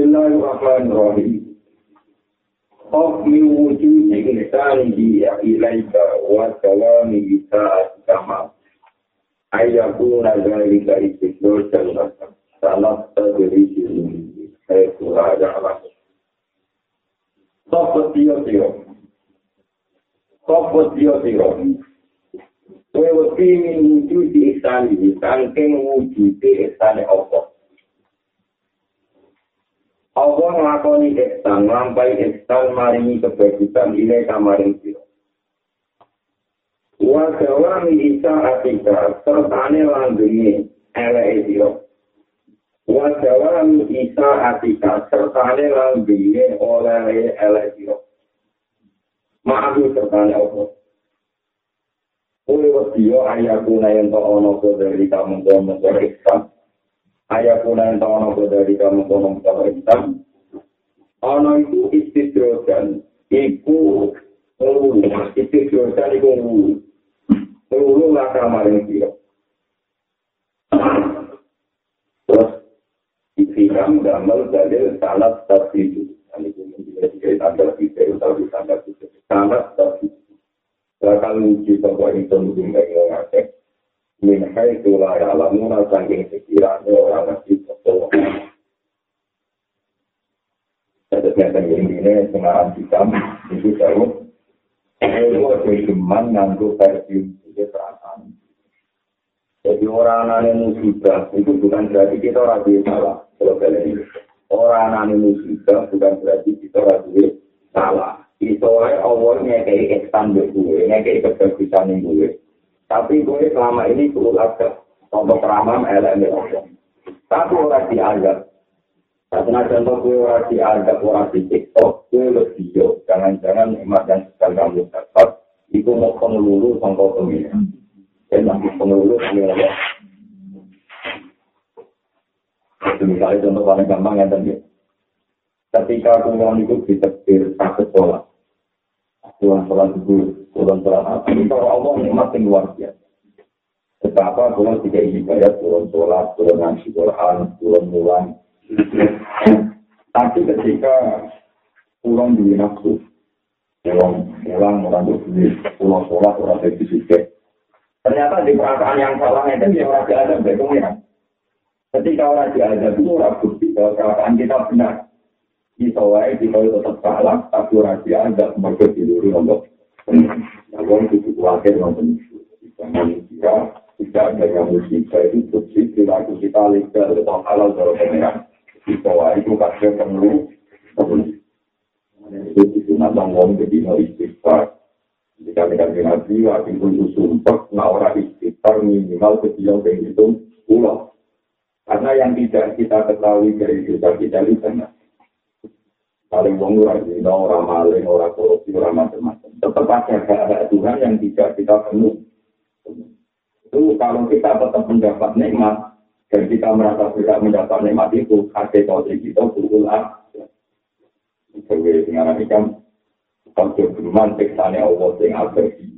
Bismillahirrahmanirrahim. Hukmi wujud insani ilaika wa salami sa'at kamal. Ayyakuna zalika istidur salatan. Salat tadri silmi. Hayatu raja'ala. Sobat tiyo. Wewati min wujud insani sangking wujud insani Allah. Allah ngelakoni eksan, ngelampai eksan maringi kebajikan ilai kamaring siro. Wajawami isa atika, sertane langgengi elai siro. Wajawami isa atika, sertane langgengi oleh elai siro. Ma'adu sertane Allah. Uli wadiyo ayakuna yang ta'ono kodari kamu komentar eksan. Ayakuna yang ta'ana kodari kamu kono mutawar hitam. Ana itu istidrosan. Iku ngulu. Ngulu lakar maring kira. Terus, ikhikam gamel dalil salat tersidu. Ini menjadi tanda kita, tapi tanda kita. Salat tersidu. Lakal uji tokoh itu mungkin bagi orang asek. Minhai tulah alamuna sangking sekiranya orang masih betul. Sebenarnya sangking ini sengaran hitam itu jauh. Itu cuman nganggu perfume itu perasaan. Jadi orang aneh musibah itu bukan berarti kita orang salah. Kalau kalian orang aneh musibah bukan berarti kita orang salah. Itu awalnya kayak eksan berduit, kayak keberpisahan berduit. Tapi gue selama ini berulang contoh ramam LMD orang. Tapi orang dianggap. Karena contoh gue orang dianggap orang di TikTok, gue lebih jauh. Jangan-jangan emak dan sekarang kamu dapat, itu mau pengelulu contoh pemilih. Dan nanti pengelulu pemilih. Misalnya contoh paling gampang yang tadi. Ketika aku ngomong itu ditektir satu sholat. Tuhan sholat dulu. Kulon sholat apa? Ini kalau Allah nikmat yang luar biasa. Betapa kulon tiga ibadah, kulon sholat, kulon ngaji Quran, kulon mulan. Tapi ketika kulon di nafsu, kulon mulan, orang berdiri, kulon sholat, orang berdiri. Ternyata di perasaan yang salah itu dia orang diadab, betul. Ketika orang diadab itu orang bukti bahwa perasaan kita benar. Kita tetap salah, tapi orang diadab mereka diluri Allah. Namun itu kuatir namun jika tidak ada yang musibah itu bersih perilaku kita legal atau halal dalam pengeran bahwa itu kasih perlu itu namang wong bedino istighfar jika tidak jiwa itu sumpah nah orang istighfar minimal kecil penghitung ulang karena yang tidak kita ketahui dari kita kita lihat paling wong ora dina ora maling ora korupsi ora macam-macam. Tetap ada Tuhan yang tidak kita penuh. Itu kalau kita tetap mendapat nikmat dan kita merasa tidak mendapat nikmat itu hati kode kita burulah. Sebagai dengan ikan konsep iman peksane Allah sing abadi.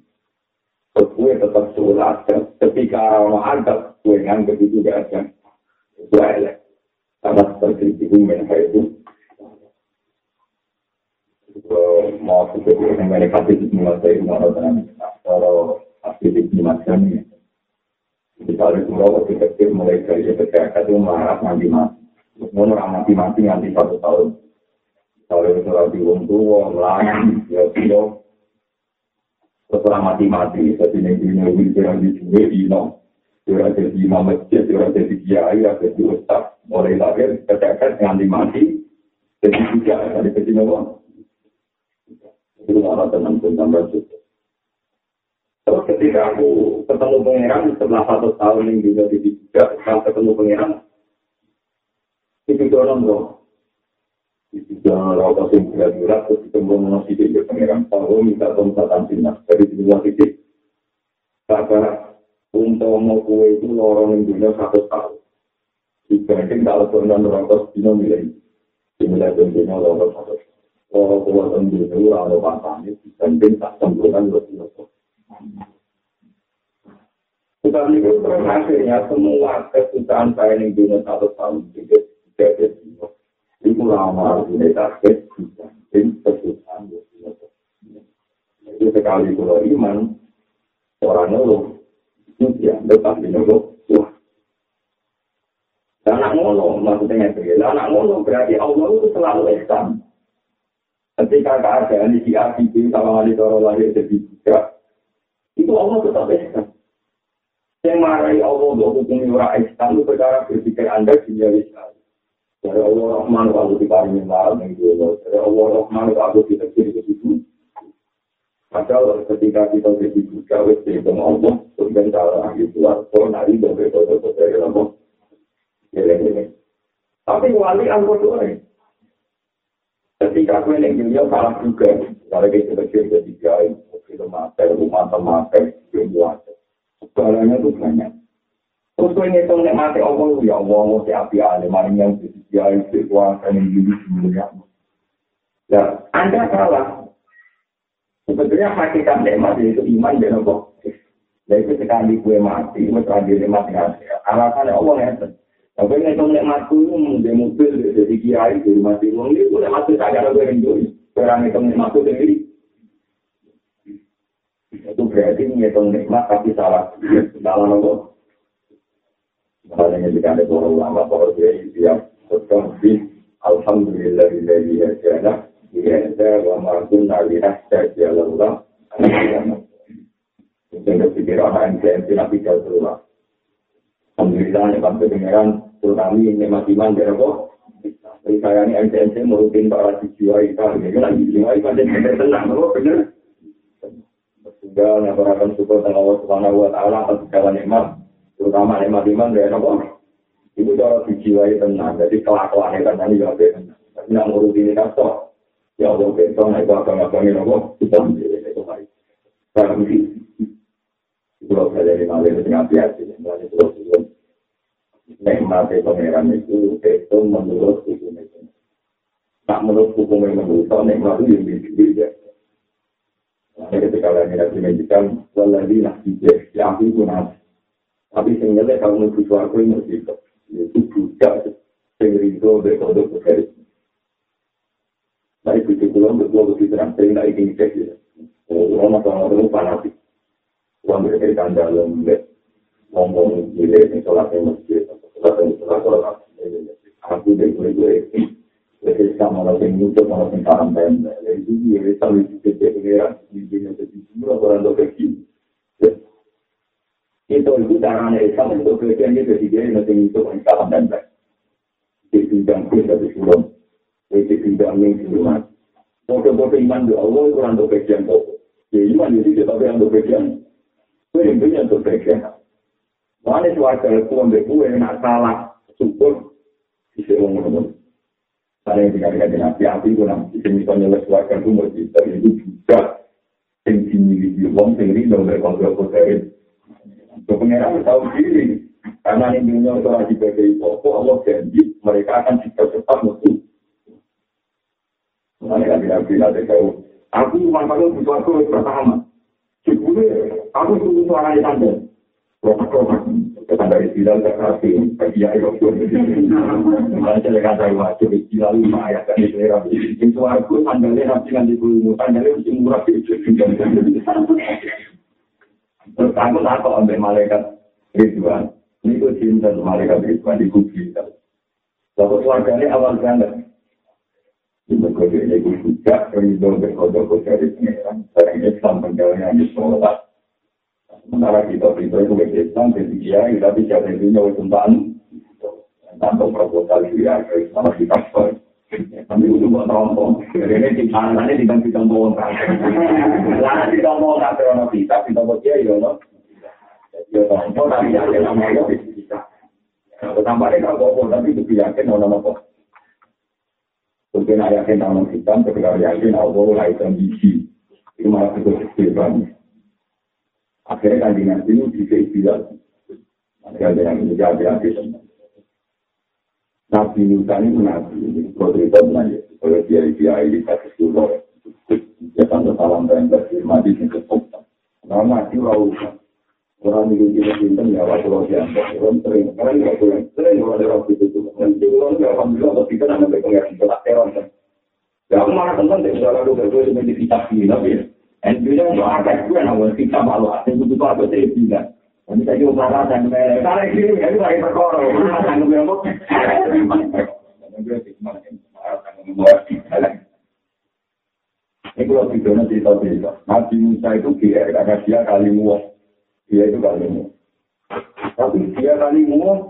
Kuwi tetap sulah ketika ana ada kuengan begitu aja. Baiklah. Sama seperti itu menghayati mau seperti yang mereka tidak menguasai modal atau aktivis macamnya. Misalnya kalau kita mulai kerja kerja itu marah mati nanti 1 tahun. Kalau orang diuang tua melarang dia seorang mati. Tapi negeri negeri di Indonesia orang jadi imam masjid, orang jadi kiai, orang jadi ustaz mulai lahir kerja nanti mati. Jadi tidak ada kejadian. Itu malah teman-teman tambah juga. Terus ketika aku ketemu pengeran setelah 1 tahun yang juga tidak ketemu pengeran, itu dorong dong. Itu jangan rauh kasih berat-berat, terus dikembang sidik ke pengeran. Kalau minta tongkatan sinas, dari jumlah sidik. Karena untuk mau kue itu lorong yang juga 1 tahun. Dibanding kalau dorong rauh kasih milih. Dimulai bentuknya lorong 1 tahun. Kalau keluarkan dulu, kalau pasangan, dibanding tak sempurna berarti. Setelah itu, akhirnya semua kesusahan saya yang dunia 1 tahun, itu lama mereka kesulitan, kesulitan. Jadi sekali kalau iman orang nolong, itu dia dapat menolong. Anak nolong maksudnya begini. Anak nolong berarti Allah itu selalu ihsan. Ketika keadaan di api itu sama di toro lahir terbuka, itu Allah tetap ihsan. Yang marahi Allah untuk hukumi orang ihsan itu perkara berpikir anda sendiri sekali. Dari Allah Rahman kalau diparingi maaf mengikuti Allah. Dari Allah Rahman kalau kita kiri itu. Padahal ketika kita berbuka wes dengan Allah, dengan cara yang keluar, kalau nari berbeda-beda dari Allah. Jelek-jelek. Tapi wali angkut orang. Ketika kau yang dia salah juga, kalau kita bercerita tiga, kita makan rumah temakai, jumlah. Barangnya tu banyak. Terus kau yang tengok mati awal, ya awal mesti api ada, maring yang tiga itu kuasa yang jadi semula. Dan anda salah. Sebenarnya hakikat nikmat itu iman dan Allah. Jadi sekali kau mati, mesti ada mati ada. Alasan Allah yang apa yang kau nak masuk di mobil dari kiai di rumah timur ni, kau nak masuk tak ada orang join. Orang yang kau nak masuk sendiri. Itu berarti yang kau nak masuk tapi salah dalam logo. Maknanya jika ada orang lama baru dia siap berkonflik. Alhamdulillah dari hajana dia ada wamarun alirah terjalanlah. Jangan fikir orang yang tidak fikir terlalu. Alhamdulillah, Pak Pengeran, terutama nikmat iman dari Allah. Jadi saya ini MCMC merutin para siswa kita. Jadi lagi siswa kita jadi tenang, benar. Sehingga mendapatkan syukur dengan Allah Subhanahu Wa Taala atas segala nikmat, terutama nikmat iman dari Allah. Itu cara siswa tenang. Jadi kelakuan kita nanti juga tenang. Tapi nak merutin kita sok. Ya Allah besok naik agama-agama Allah kita menjadi itu baik. Terima kasih. Kalau saya dari Malaysia dengan biasa, dari Malaysia. Nikmati pangeran itu menurut hukum itu. Tak menurut hukum yang menurut, nikmati yang berbeza. Ketika kalian tidak dimajikan, lelaki nak dijek, yang itu nak. Tapi sebenarnya kalau menurut suatu yang berbeza, itu budak pengerito berkodok berkeris. Baik itu kalau berdua berkeras, saya tidak ingin cek. Orang fanatik. Orang berkaitan dalam ngomong gila ini sholatnya masjid atau sholat-sholat aku dari gue jadi sama orang yang nyutup, orang yang tahan tembak jadi dia bisa wujud dari pengeran jadi jadi semua orang yang kecil itu darahnya Islam untuk kelebihannya jadi dia yang nyutup, orang yang tahan tembak jadi bidang pun dari sulam jadi bidang yang siluman bodoh-bodoh iman dari Allah itu orang yang kelebihan jadi iman jadi dia tapi orang yang kelebihan Beri yang terpikir. Mana suatu hukum beku yang nak salah syukur diserong orang. Saya dengar dengan hati itu nak demikian yang suatu hukum dari itu juga sendiri di bawah sendiri dalam berkontrol sendiri. Pengeran tahu diri. Karena ini dunia telah diberi pokok Allah janji mereka akan cepat musuh. Mereka bila tahu. Aku memang suatu pertama. Cukupnya, aku tunggu suara yang ada. Rokok-rokok, kesan dari silal tak kasih, bagi ayah rokok. Malah saya kata, wajah silal lima ayah dari selera. Itu aku, sandalnya nanti nanti belum, sandalnya mesti murah. Terus aku takut ambil malaikat Ridwan. Ini aku cinta malaikat Ridwan, aku cinta. Lalu keluarganya awal sana. Kode yang juga ridho berkodok dari pengeran barang Islam penjalanan yang disolat sementara kita ridho itu Islam bersedia kita bisa ridhonya utuhan tanpa proposal dia Islam kita soal kami untuk bertolong kerana di kanan ini tidak kita mohon karena tidak mohon karena kita bersedia ya Allah jadi orang orang yang dalam agama kita tambah mereka boleh tapi itu yakin orang-orang Mungkin ayah kena orang hitam, ketika yakin Allah lah hitam biji. Itu malah keseluruhan. Akhirnya kandungan itu bisa istilah. Mereka dengan ini jahat-jahat hitam. Nabi Musa ini menabi. Kalau cerita menanya, kalau dia ini satu surah. Dia tanda salam dan berfirmadi yang kepokan. Nah, mati rauhkan. Orang ini kita ya, waktu-waktu yang sering. Sekarang waktu-waktu yang sering, orang-orang itu. Nanti orang-orang, Alhamdulillah, kita tidak memiliki pengerti. malah teman tidak selalu berdua seperti kita pilih ya. Dan bila itu agak gue namun kita malu asing begitu apa saya tidak. Nanti saya juga merasakan mereka. Karena itu ya itu lagi berkorong. Merasakan mereka. Ini kalau videonya cerita-cerita. Nabi Musa itu kira karena dia kali muas. Dia itu kali muas. Tapi dia kali muas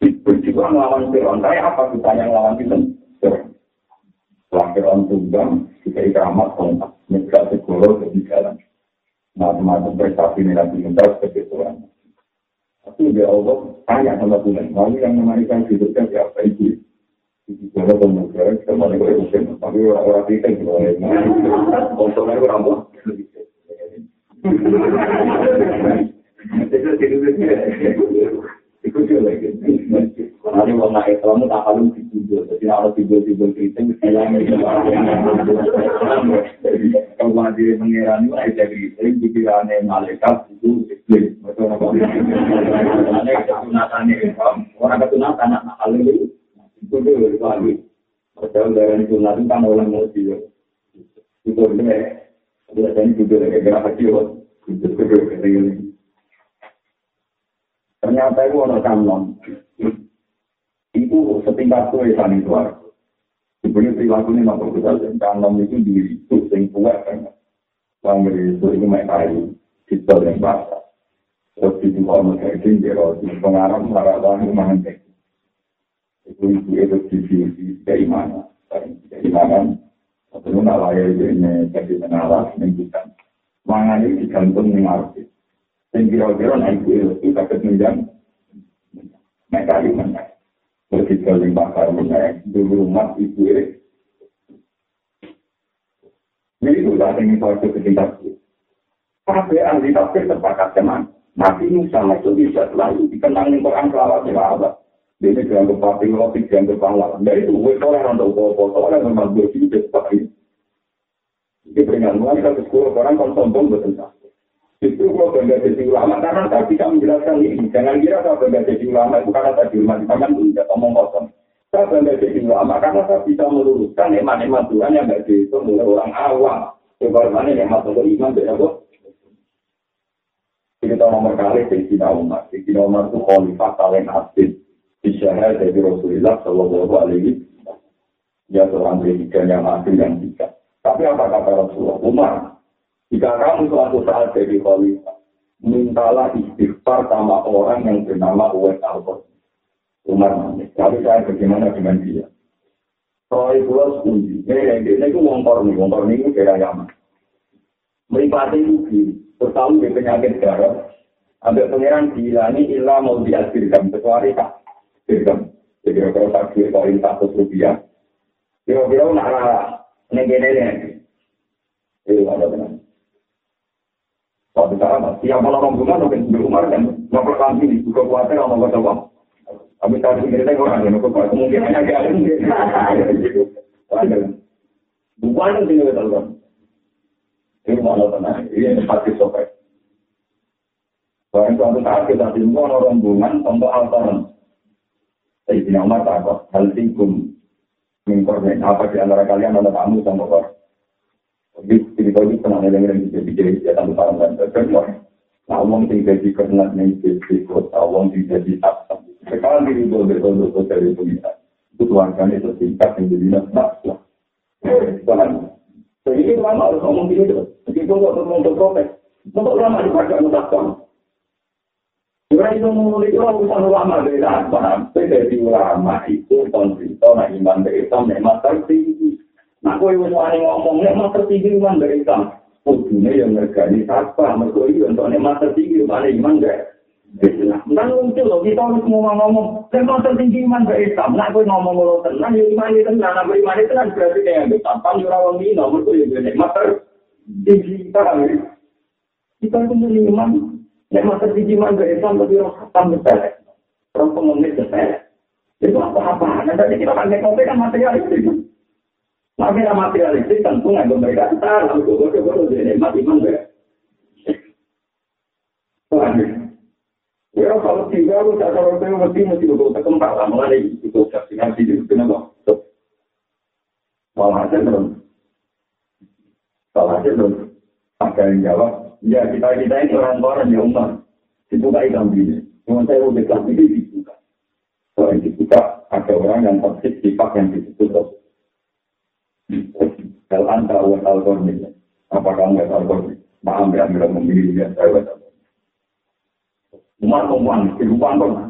berjuang melawan Fir'aun. Saya apa kita yang lawan Fir'aun? Lakiran tunggang, kita ikramat kontak, mereka segoro ke jalan. Nah, teman-teman prestasi Nabi Musa seperti Tuhan. Tapi dia Allah tanya sama Tuhan, lalu yang memarikan hidupnya siapa itu? Itu juga teman-teman, teman-teman yang berusir. Tapi orang-orang kita juga yang berusir. Konsolnya berambut. Itu tidur-tidur. Itu juga lagi. Karena kalau nak Islam tak perlu tidur, jadi harus tidur kriting. Kalau masih mengirani ada kriting, pikirannya malaikat itu kriting. Macam apa? Anak ketunatan Islam, orang ketunatan nak alim itu dia balik. Macam dari ketunatan kan orang mesti itu dia. Dia jadi tidur lagi kerana tidur itu kriting. Ternyata itu orang kamlon. Itu setingkat kue sani suara. Sebenarnya perilaku ini mampu besar. Kamlon itu diri itu yang kuat. Bang itu main kayu. Kita yang basah. Terus itu orang mengkaji. Pengarah merabah rumah hantar. Itu itu sisi keimanan. Keimanan. Terus nalaya ini kasih pengarah. Menentukan. Mangani digantung mengarah. Dan kira-kira naik kuil itu takut menjang. Naik kayu menaik. Berkita limbah kayu menaik. Dulu rumah itu iris. Jadi itu tak ingin suatu kecintaan. Tapi ahli tafsir terpakat teman. Nabi Musa itu bisa selalu dikenang Quran selawat-selawat. Dia dianggap papi, lopik, dianggap pahlawan. Dari itu, gue orang untuk foto-foto. Orang memang gue cinta seperti itu. Jadi peringat mulai satu sekolah orang kan sombong bertentang. Justru kalau benda jadi ulama, karena saya tidak menjelaskan ini. Jangan kira kalau benda jadi ulama itu karena saya diumatkan tidak omong kosong. Saya benda jadi ulama karena saya bisa meluruskan nikmat-nikmat Tuhan yang tidak dihitung oleh orang awam. Sebagaimana nikmat untuk iman beda kok. Kita nomor kali Sayyidina Umar. Sayyidina Umar itu khalifah saleh asyid. Disyahir dari Rasulullah Shallallahu Alaihi Wasallam. Dia seorang presiden yang adil dan bijak. Tapi apa kata Rasulullah Umar? Jika kamu suatu saat jadi khalifah, mintalah istighfar sama orang yang bernama Uwais Al-Qarni. Umar Manik. Tapi saya bagaimana dengan dia? Soalnya gue setuju. Ini itu wongkorni itu daerah Yaman. Meripati rugi, bertahu di penyakit darah, ambil pengeran dihilani ilah mau diasirkan, kecuali tak dirgam. Jadi kalau tak dirgam, Rp100. Kira-kira nak larang. Ini. Ada benar. Kalau bicara apa? Tiap malam rumah mungkin di rumah kan, nomor kami di buka kuasa orang nomor dua. Kami tahu sendiri orang yang nomor mungkin hanya kita mungkin. Ada. Bukan yang tinggal dalam. Ini malah tenang. Ini pasti sopai. Barang suatu saat kita timbul orang rombongan untuk altaran. Tapi tidak mata kok. Hal tingkum mengkorban apa di antara kalian ada tamu sama orang. Jadi kalau kita nak dengar-dengar kita tahu faham dan terkenal. Nah, orang tidak jadi kerana negeri kita, orang tidak jadi apa. Sekarang di dua dari pemerintah itu tuankan itu tingkat yang jadi nafsu. Bukan. Jadi orang harus ngomong begini tu. Jadi kalau orang untuk protes, untuk lama dipakai mutafsir. Jika itu mulai orang urusan lama dari apa? Jadi ulama itu konsisten, iman berislam, memang tertinggi. Nak kau yang orang ngomong, memang tertinggi iman dari Islam. Pujunya yang mergani apa? Mereka itu untuk memang tertinggi mana iman dari Islam. Dan muncul lagi tahu semua ngomong, memang tertinggi iman dari Islam. Nak kau ngomong kalau tenang, iman itu tenang, nak beriman itu tenang berarti yang bertapa orang ini, nomor tu yang memang tertinggi iman. Kita itu beriman, memang tertinggi iman dari Islam, tapi orang khatam berpelak, orang pengemis berpelak. Itu apa-apa. Nanti kita akan mengopi kan material itu. Maka materialistik tentu nggak mereka tak lalu bodoh-bodoh jadi mati mana? Tuhan, kalau tiga atau empat orang mesti bodoh tak kembali. Mulai itu saksi nanti itu kenapa? Malah hasil belum. Salahnya itu ada yang jawab, ya kita ini orang-orang yang umat. Dibuka hitam begini. Memang saya udah kelas ini dibuka. Soalnya dibuka ada orang yang toksik sifat yang ditutup. Kalau anda buat algoritma, apa kamu buat algoritma? Paham ya, bila memilih dia, saya buat algoritma. Umat, kehidupan pernah.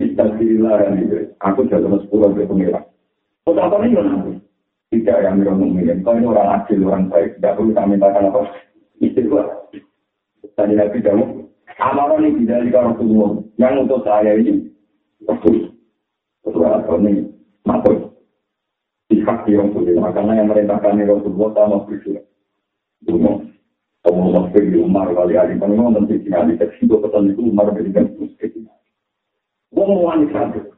Kita dilarang itu. Aku jatuh 10 dari pengirat. Apa ini nanti? Tidak yang bila memilih. Kau ini orang adil, orang baik. Tidak perlu kita mintakan apa? Istighfar. Tadi lagi kamu. Amaran ini tidak dikara Rasulullah. Yang untuk saya ini, Rasul. Rasul ini, matur. Dihak di Rasulullah, karena yang merintahkan Rasulullah sama bersyukur. Dunia, Umar bin Umar wali Ali, karena nanti kita lihat siapa pesan itu Umar bin Muslim. Wong satu,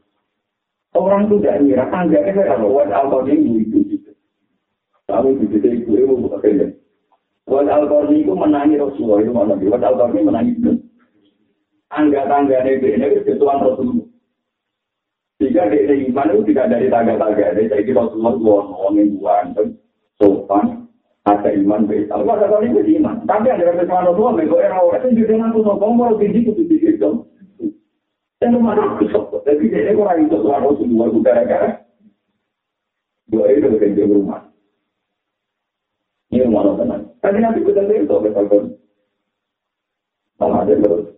orang tu dah ni, rasa dia kalau buat algoritma itu, tahu itu ilmu apa? Buat algoritma itu menangi Rasulullah itu mana? Buat algoritma menangi itu. Angga-angga negeri ketuan Rasulullah. Jika dari iman itu tidak dari tangga-tangga, dari Rasulullah orang-orang yang sopan, ada iman baik. Kalau ada orang itu iman, tapi ada orang yang Rasulullah mereka orang itu juga dengan sosok orang tinggi itu tinggi itu. Dan mana sosok? Tapi dia orang itu orang Rasulullah gara-gara dua itu berkenaan rumah. Ini mana teman? Tapi nanti betul itu betul. Sama ada terus.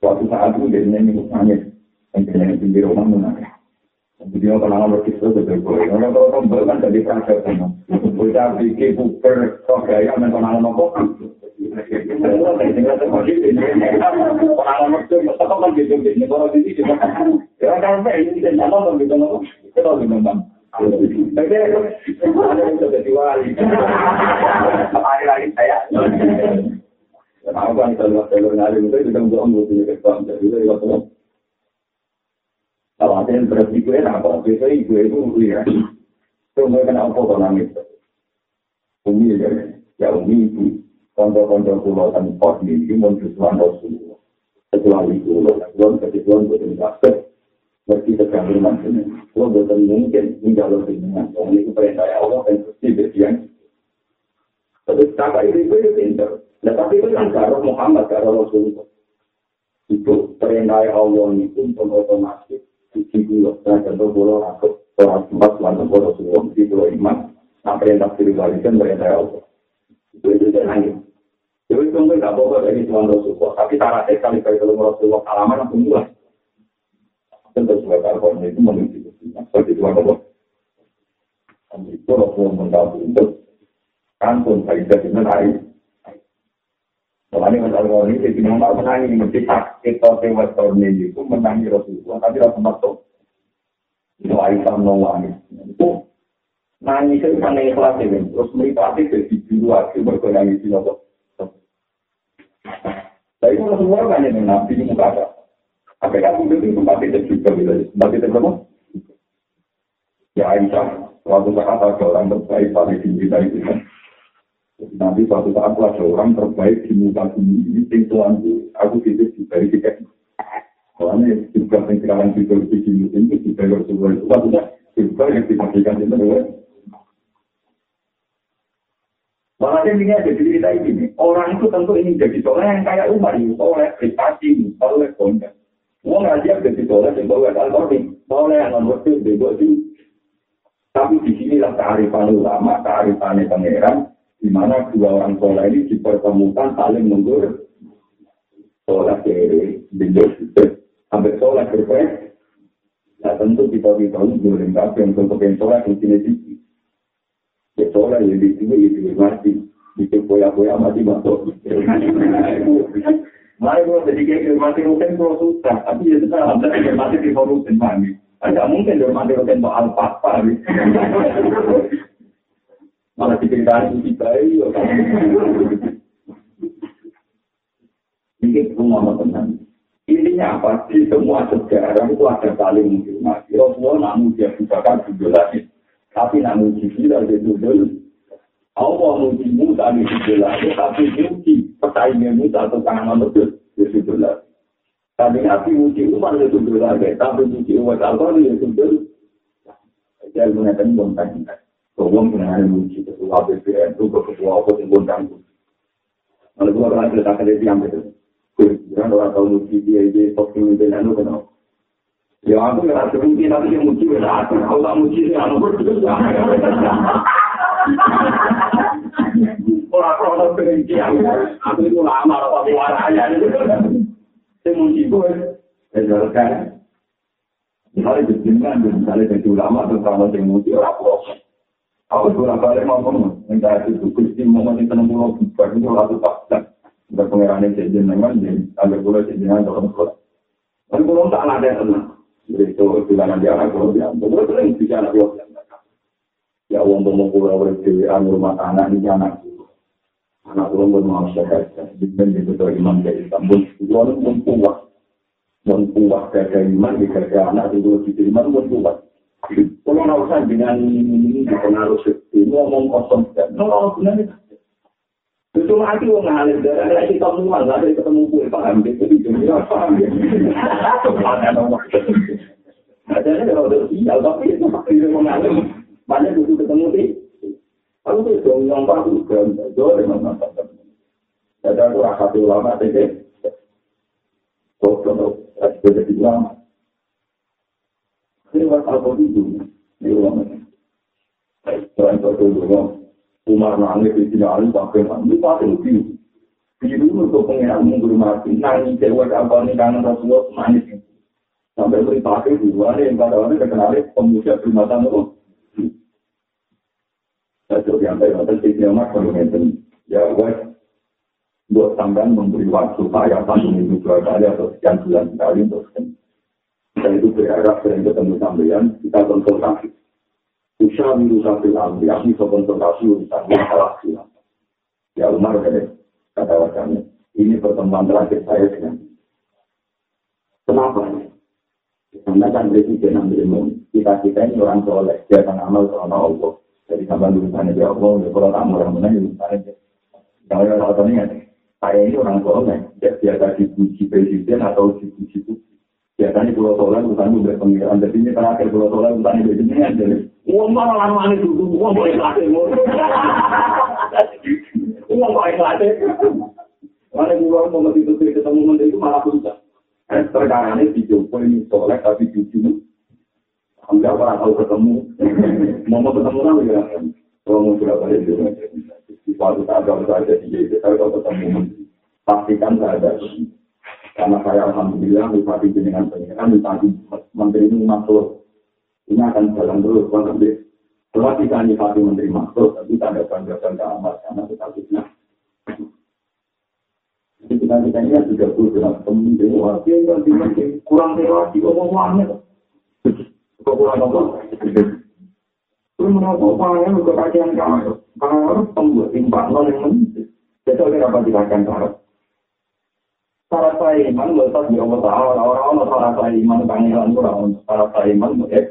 Suatu saat itu dia nyanyi. Entahnya itu di rumah mana. Dia kalau lagi sesuatu boleh. Orang kalau bermain jadi kasar sama. Kita fikir buper sokaya mengenal nopo. Semua tinggal terus di sini. Orang macam itu apa kan gitu di negara di sini. Orang kan ini dan kalau begitu nopo. Kita memang. Tapi ada itu diwali. Hari lagi saya. Kalau kan kalau hari itu dengan guru di depan jadi itu kalau ada yang berpikir, apa? Biasanya ibu-ibu melihat. Itu mereka kena apa kalau nangis? Umi saja. Ya Umi itu. Kontrol-kontrol pulau tanpa ini. Ini mencusuan Rasulullah. Kecuali pulau. Kalau kecuali buatan kasar. Berarti tergantung maksudnya. Kalau buatan mungkin. Ini kalau ringan. Kalau ini perintah Allah. Dan pasti bersiang. Tapi tak ibu-ibu pintar. Tapi itu kan karena Muhammad. Karena Rasulullah. Itu perintah Allah itu. Otomatis. Sisi dulu, saya contoh boleh aku orang sempat lantas boleh sebelum sisi dulu iman, apa yang tak diluarikan dari saya Allah. Itu dia nanya. Jadi contoh tak boleh dari Tuhan Rasulullah, tapi cara sekali kalau Rasulullah alaman aku mula. Contoh sebagai contoh itu menuju seperti Tuhan Allah. Itu Rasulullah mengatakan untuk kanton kita dengan air. Kalau ini masalah ini, jadi Umar menangi mesti kita tewas tahun ini itu menangi Rasulullah, tapi Rasul maksud itu Aisyah menolak itu nangis itu kan ikhlas itu, terus melipati ke situ aku berkenaan itu loh. Tapi kalau Rasulullah kan yang nabi itu muka apa yang aku beli tempat itu juga bila tempat itu berapa? Ya Aisyah, waktu saat ada orang berbaik paling tinggi dari itu. Nanti suatu saat ada orang terbaik di muka bumi ini, tentuan aku tidak diberikan. Soalnya juga yang sekarang diberikan di musim itu diberikan sebuah itu, maksudnya juga yang dipastikan di musim. Makanya ini ada di cerita ini, orang itu tentu ingin jadi seorang yang kaya Umar, seorang prestasi, seorang konten. Orang nggak siap jadi seorang yang bawa alkohol, seorang yang non-workshop, seorang yang tapi di sinilah kearifan ulama, kearifan pangeran, di mana dua orang soleh ini dipertemukan saling menggur soleh kiri benjol situ sampai soleh berpes. Nah tentu kita tahu dua lembab yang berpes soleh di sini sini. Soleh yang di sini itu mati, itu boya-boya mati masuk. Mari kita sedikit mati mungkin susah, tapi kita harus mati di forum sendiri. Tidak mungkin mati mungkin soal apa. Malah dipindahin di bayi, ya kan? Ini semua teman-teman. Intinya apa? Di semua sejarah itu ada saling menghormati. Rasulullah namun dia bukakan judul lagi. Tapi namun jika dia judul, Allah muji Musa di judul lagi, tapi muji persaingan Musa atau tangan manusia di judul lagi. Tapi Nabi muji Umar di judul lagi, tapi muji Umar di judul lagi. Jadi, saya mengatakan, Orang penanganan muncul itu APBN itu ketua apa yang gondang itu. Malah bukan orang terdekat dari yang betul. Jangan orang tahu muncul dia posting itu lalu kenal. Ya aku merasa mungkin tapi yang muncul berarti Allah muncul yang betul. Orang-orang pendiam, aku itu lama orang waranya itu. Saya muncul, saya jelaskan. Kalau dijenengan dan kalau jadi ulama tentang orang yang muncul apa? Aku sudah balik maupun minta itu Kristi mohon itu nombor bukan itu lalu paksa untuk pengerangan sejenengan dan agar pula sejenengan dalam sekolah. Tapi belum tak ada tenang. Jadi itu bilangan dia anak belum dia. Belum sering bicara belum. Ya uang bermula berjaya rumah anak ini anak belum bermaaf sehat. Dengan itu iman dari Istanbul. Belum pun kuat kerja iman kerja anak itu iman pun kuat. Kalau nak usaha dengan ini pengaruh seperti ngomong kosong dan nol benar itu. Betul hati orang halus dan ada kita semua ada ketemu gue paham dia tu dia paham dia. Satu pelajaran orang. Ada ni kalau tu dia tapi itu dia mengalami banyak tu ketemu dia. Kalau tu orang baru kan dia memang tak. Ada orang hati ulama tadi. Kalau ada ulama lewat apa itu? Lewat. Tuan Tuan Tuan Umar nangis di jalan sampai mandi paling biru. Biru untuk pengiran menghormati. Nangis lewat apa ni kanan Rasulullah manis. Sampai beri pakai dua ni empat orang terkenali pemuda bermata merah. Satu yang terkenal tidak makan minum. Ya, buat buat tangan memberi waktu saya satu minggu dua kali atau sekian bulan sekali untuk saya itu berharap sering ketemu sampeyan, kita konsultasi. Usaha milusa filam, dia bisa konsultasi urusan masalah filam. Ya Umar kata wacannya, ini pertemuan terakhir saya dengan dia. Kenapa? Karena kan presiden ambil ilmu. Kita ini orang soleh, dia akan amal sama Allah. Jadi sampai urusannya dia Allah, dia kalau tak murah menang, urusannya dia. Yang lain orang tanya, saya ini orang soleh, dia akan dipuji presiden atau dipuji-puji. Biasanya pulau solar bukan juga pengiran, jadi ini terakhir pulau solar bukan juga jenengan jadi. Uang barang lama ni dulu, uang boleh kelas ni, uang boleh kelas ni. Mana pulau solar itu sering ketemu menteri itu malah puncak. Terkadang ni dijumpai ni solar tapi jujur, ambil barang tahu ketemu, mau ketemu lagi kan? Kalau mau sudah balik dulu, di suatu saat kalau saja dijadi, kalau ketemu pastikan saja. Karena saya alhamdulillah bupati jenengan bupati menteri ini makhluk ini akan jalan terus sampai setelah kita bupati menteri makhluk tapi tanda tanda amat karena kita fitnah. Jadi kita ini sudah berjalan pemimpin wakil dan kurang terwakti omong-omongnya. Kau kurang apa? Terus menurut orang yang kekacauan kamu, kamu pembuat timpak non yang menjadi. Jadi oleh apa dikatakan syarat? Syarat saya iman berasal dari Allah Taala. Orang syarat saya iman pangeran orang syarat saya iman mudah.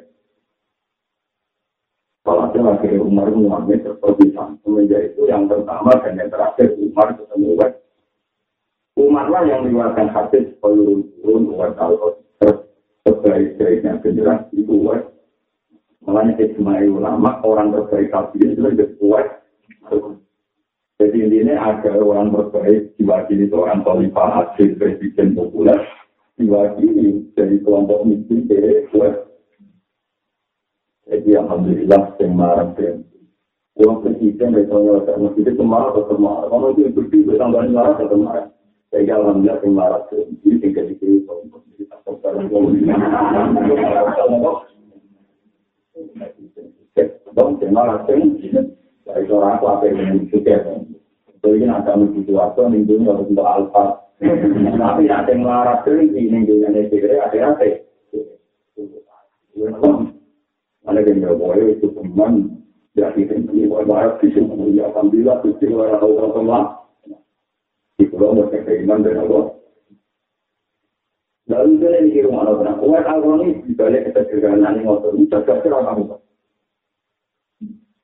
Kalau lagi Umar mengalami seperti itu, yaitu yang pertama dan yang terakhir Umar ketemu Umar. Umarlah yang diriwayatkan hadis pelurun Umar kalau terbaik-baiknya generasi itu Umar. Makanya ijma ulama orang terbaik tabiin itu lebih kuat. Jadi ini ada orang berbaik diwakili seorang khalifah asli presiden populer diwakili dari kelompok miskin dari kuat. Jadi alhamdulillah semarang dan orang presiden dari orang orang itu semarang orang itu berdiri bertanggung jawab semarang. Jadi alhamdulillah semarang dan ini tinggal di kiri kelompok kita sekarang kelompok dan semarang dan dari seorang aku apa yang disukai. Jadi ada begitu apa minggu ni untuk alfa. Tapi ada yang larat kering di minggu yang negeri ada. Ada yang berboleh itu teman jadi tempat ibadat di sini. Alhamdulillah betul orang orang semua. Itu orang berkeiman dengan Allah. Lalu dia ni kira mana orang. Orang orang ni dibalik ketegangan ni motor ni cakap cerita apa.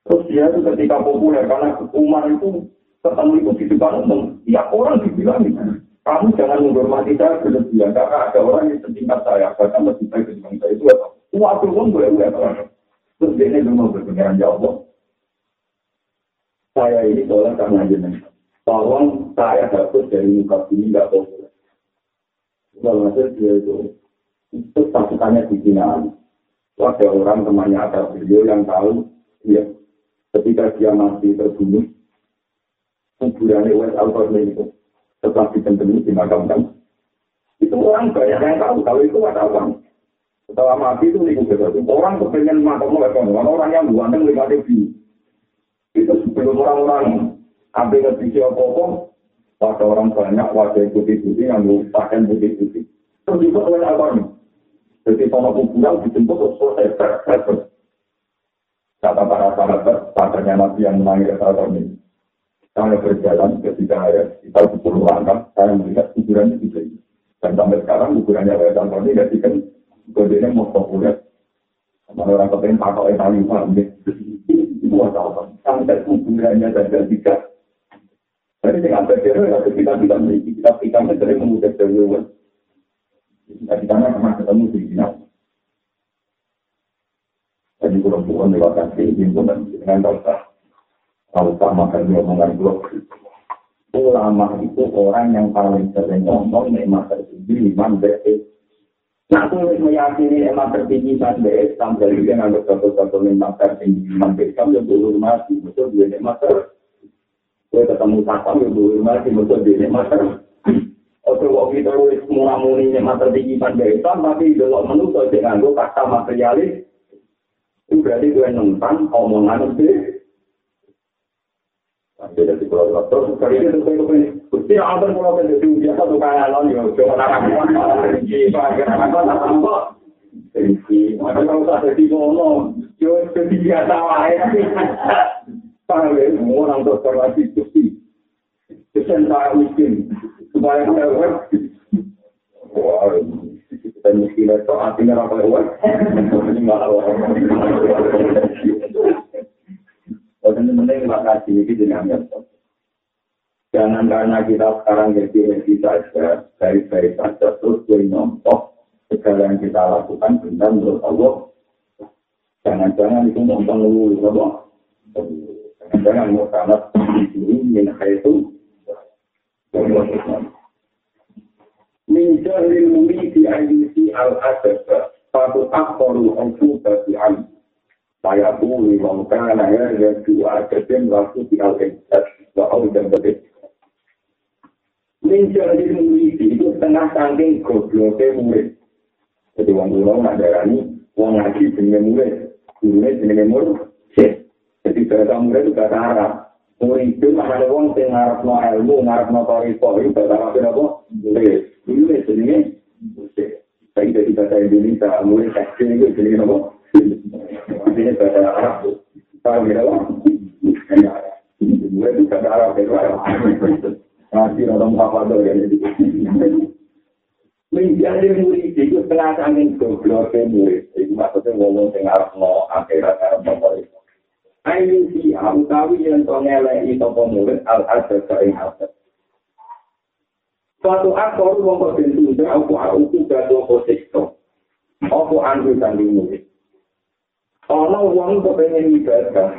Terus dia itu ketika populer, karena Umar itu ketemu ikut di depan umum. Tiap orang dibilang, kamu jangan menghormati saya berlebihan, karena ada orang yang setingkat saya, bahkan lebih baik dibanding saya itu. Waduh, orang boleh-boleh. Terus dia ini memang berpengaruh jauh. saya ini tolong karena jeneng. Tolong saya dapat dari muka bumi nggak boleh. Kalau hasil dia itu pasukannya di Kinaan. Ada orang temannya ada beliau yang tahu dia ketika dia mati terbunuh kuburannya oleh Al-Qarni itu setelah ditenteni di makam-makam. Itu orang banyak yang tahu, kalau itu ada orang. Setelah mati itu dikubur. Orang kepengen mati oleh orang, orang yang buanteng lima ribu. Itu sebelum orang-orang ambil ngerti siapa-apa, pada orang banyak wajah putih-putih yang merupakan putih-putih. Terjemput oleh Al-Qarni. Jadi sama kuburan dijemput oleh Al-Qarni. Kata para-para padanya Nabi yang menangis Al-Qarni. Saya berjalan ketika kita 10 langkah, saya melihat kuburannya di sini. Dan sampai sekarang ukurannya oleh Al-Qarni tidak dikenal. Godenya mau populer. Kalau orang kepengen pakau yang paling panggil. Itu wartawan. Sampai kuburannya saja tidak. Jadi dengan berkira, kita tidak memiliki kitab-kitabnya sering mengutip dari luar. Kitab-kitabnya pernah ketemu di Cina. Jadi kurang-kurang lewatkan keinginan dengan dosa. Al-Qur'an makanya omongan blok. Ulama itu orang yang paling sering ngomong nikmat tertinggi, iman BS. Nah, aku meyakini nikmat tertinggi iman BS, sampai lagi yang anggap satu-satu nikmat tertinggi iman BS, kamu yang berhormati, betul dia nikmat tertinggi. Saya ketemu satpam yang berhormati, betul dia nikmat tertinggi. Kalau kita murah-murni nikmat tertinggi iman BS, tapi kalau menurut saya dengan kata materialis, itu berarti gue nentang omongan BS. Jadi kalau doktor, kalau dia doktor ini, dia ada kalau dia dia satu kali lawan dia, cuma nak makan, dia pakai makan apa? Jadi, ada kalau tak jadi mono, dia jadi biasa aje. Paling orang doktor lagi cuci, kesentai miskin, supaya lewat. Wah, kita miskin itu artinya apa lewat? Tinggal lewat. Sebenarnya nggak kasih ini dengan nyata. Jangan karena kita sekarang jadi saja, baik-baik saja terus jadi nomor. Segala yang kita lakukan benar menurut Allah. Jangan-jangan itu mau mengeluh, Allah. Jangan-jangan mau karena ini minha itu. Minjalil muridi ayusi al-adab, satu aktorul angku bagi amin. Saya pun memangkan agar yang dua kerjaan langsung dialihkan soal dan berbeza. Menjadi murid itu tengah tangking gobloknya murid. Jadi orang pulau nak darah ni, orang ngaji dengan murid dengan murid. Jadi bahasa murid itu bahasa Arab. Murid itu maknanya orang yang ngarap no ilmu, ngarap no toriko itu bahasa Arab itu apa? Murid. Murid dengan murid. Tapi dari bahasa Indonesia, murid kecil itu dengan apa? Ini bahasa Arab tu, faham tidak lah? Mula tu bahasa Arab terbaru. Masih orang Papua tu yang jadi. Menjadi murid itu telah kami goblok murid. Itu maksudnya ngomong tengah no akhirat Arab Papua. Aini si Hamkawi yang tongelai itu pemurid al asal sering asal. Suatu aktor wong berbentuk aku aku jatuh posisito. Aku anjur tanding murid. Kalau orang kepengen ibadah,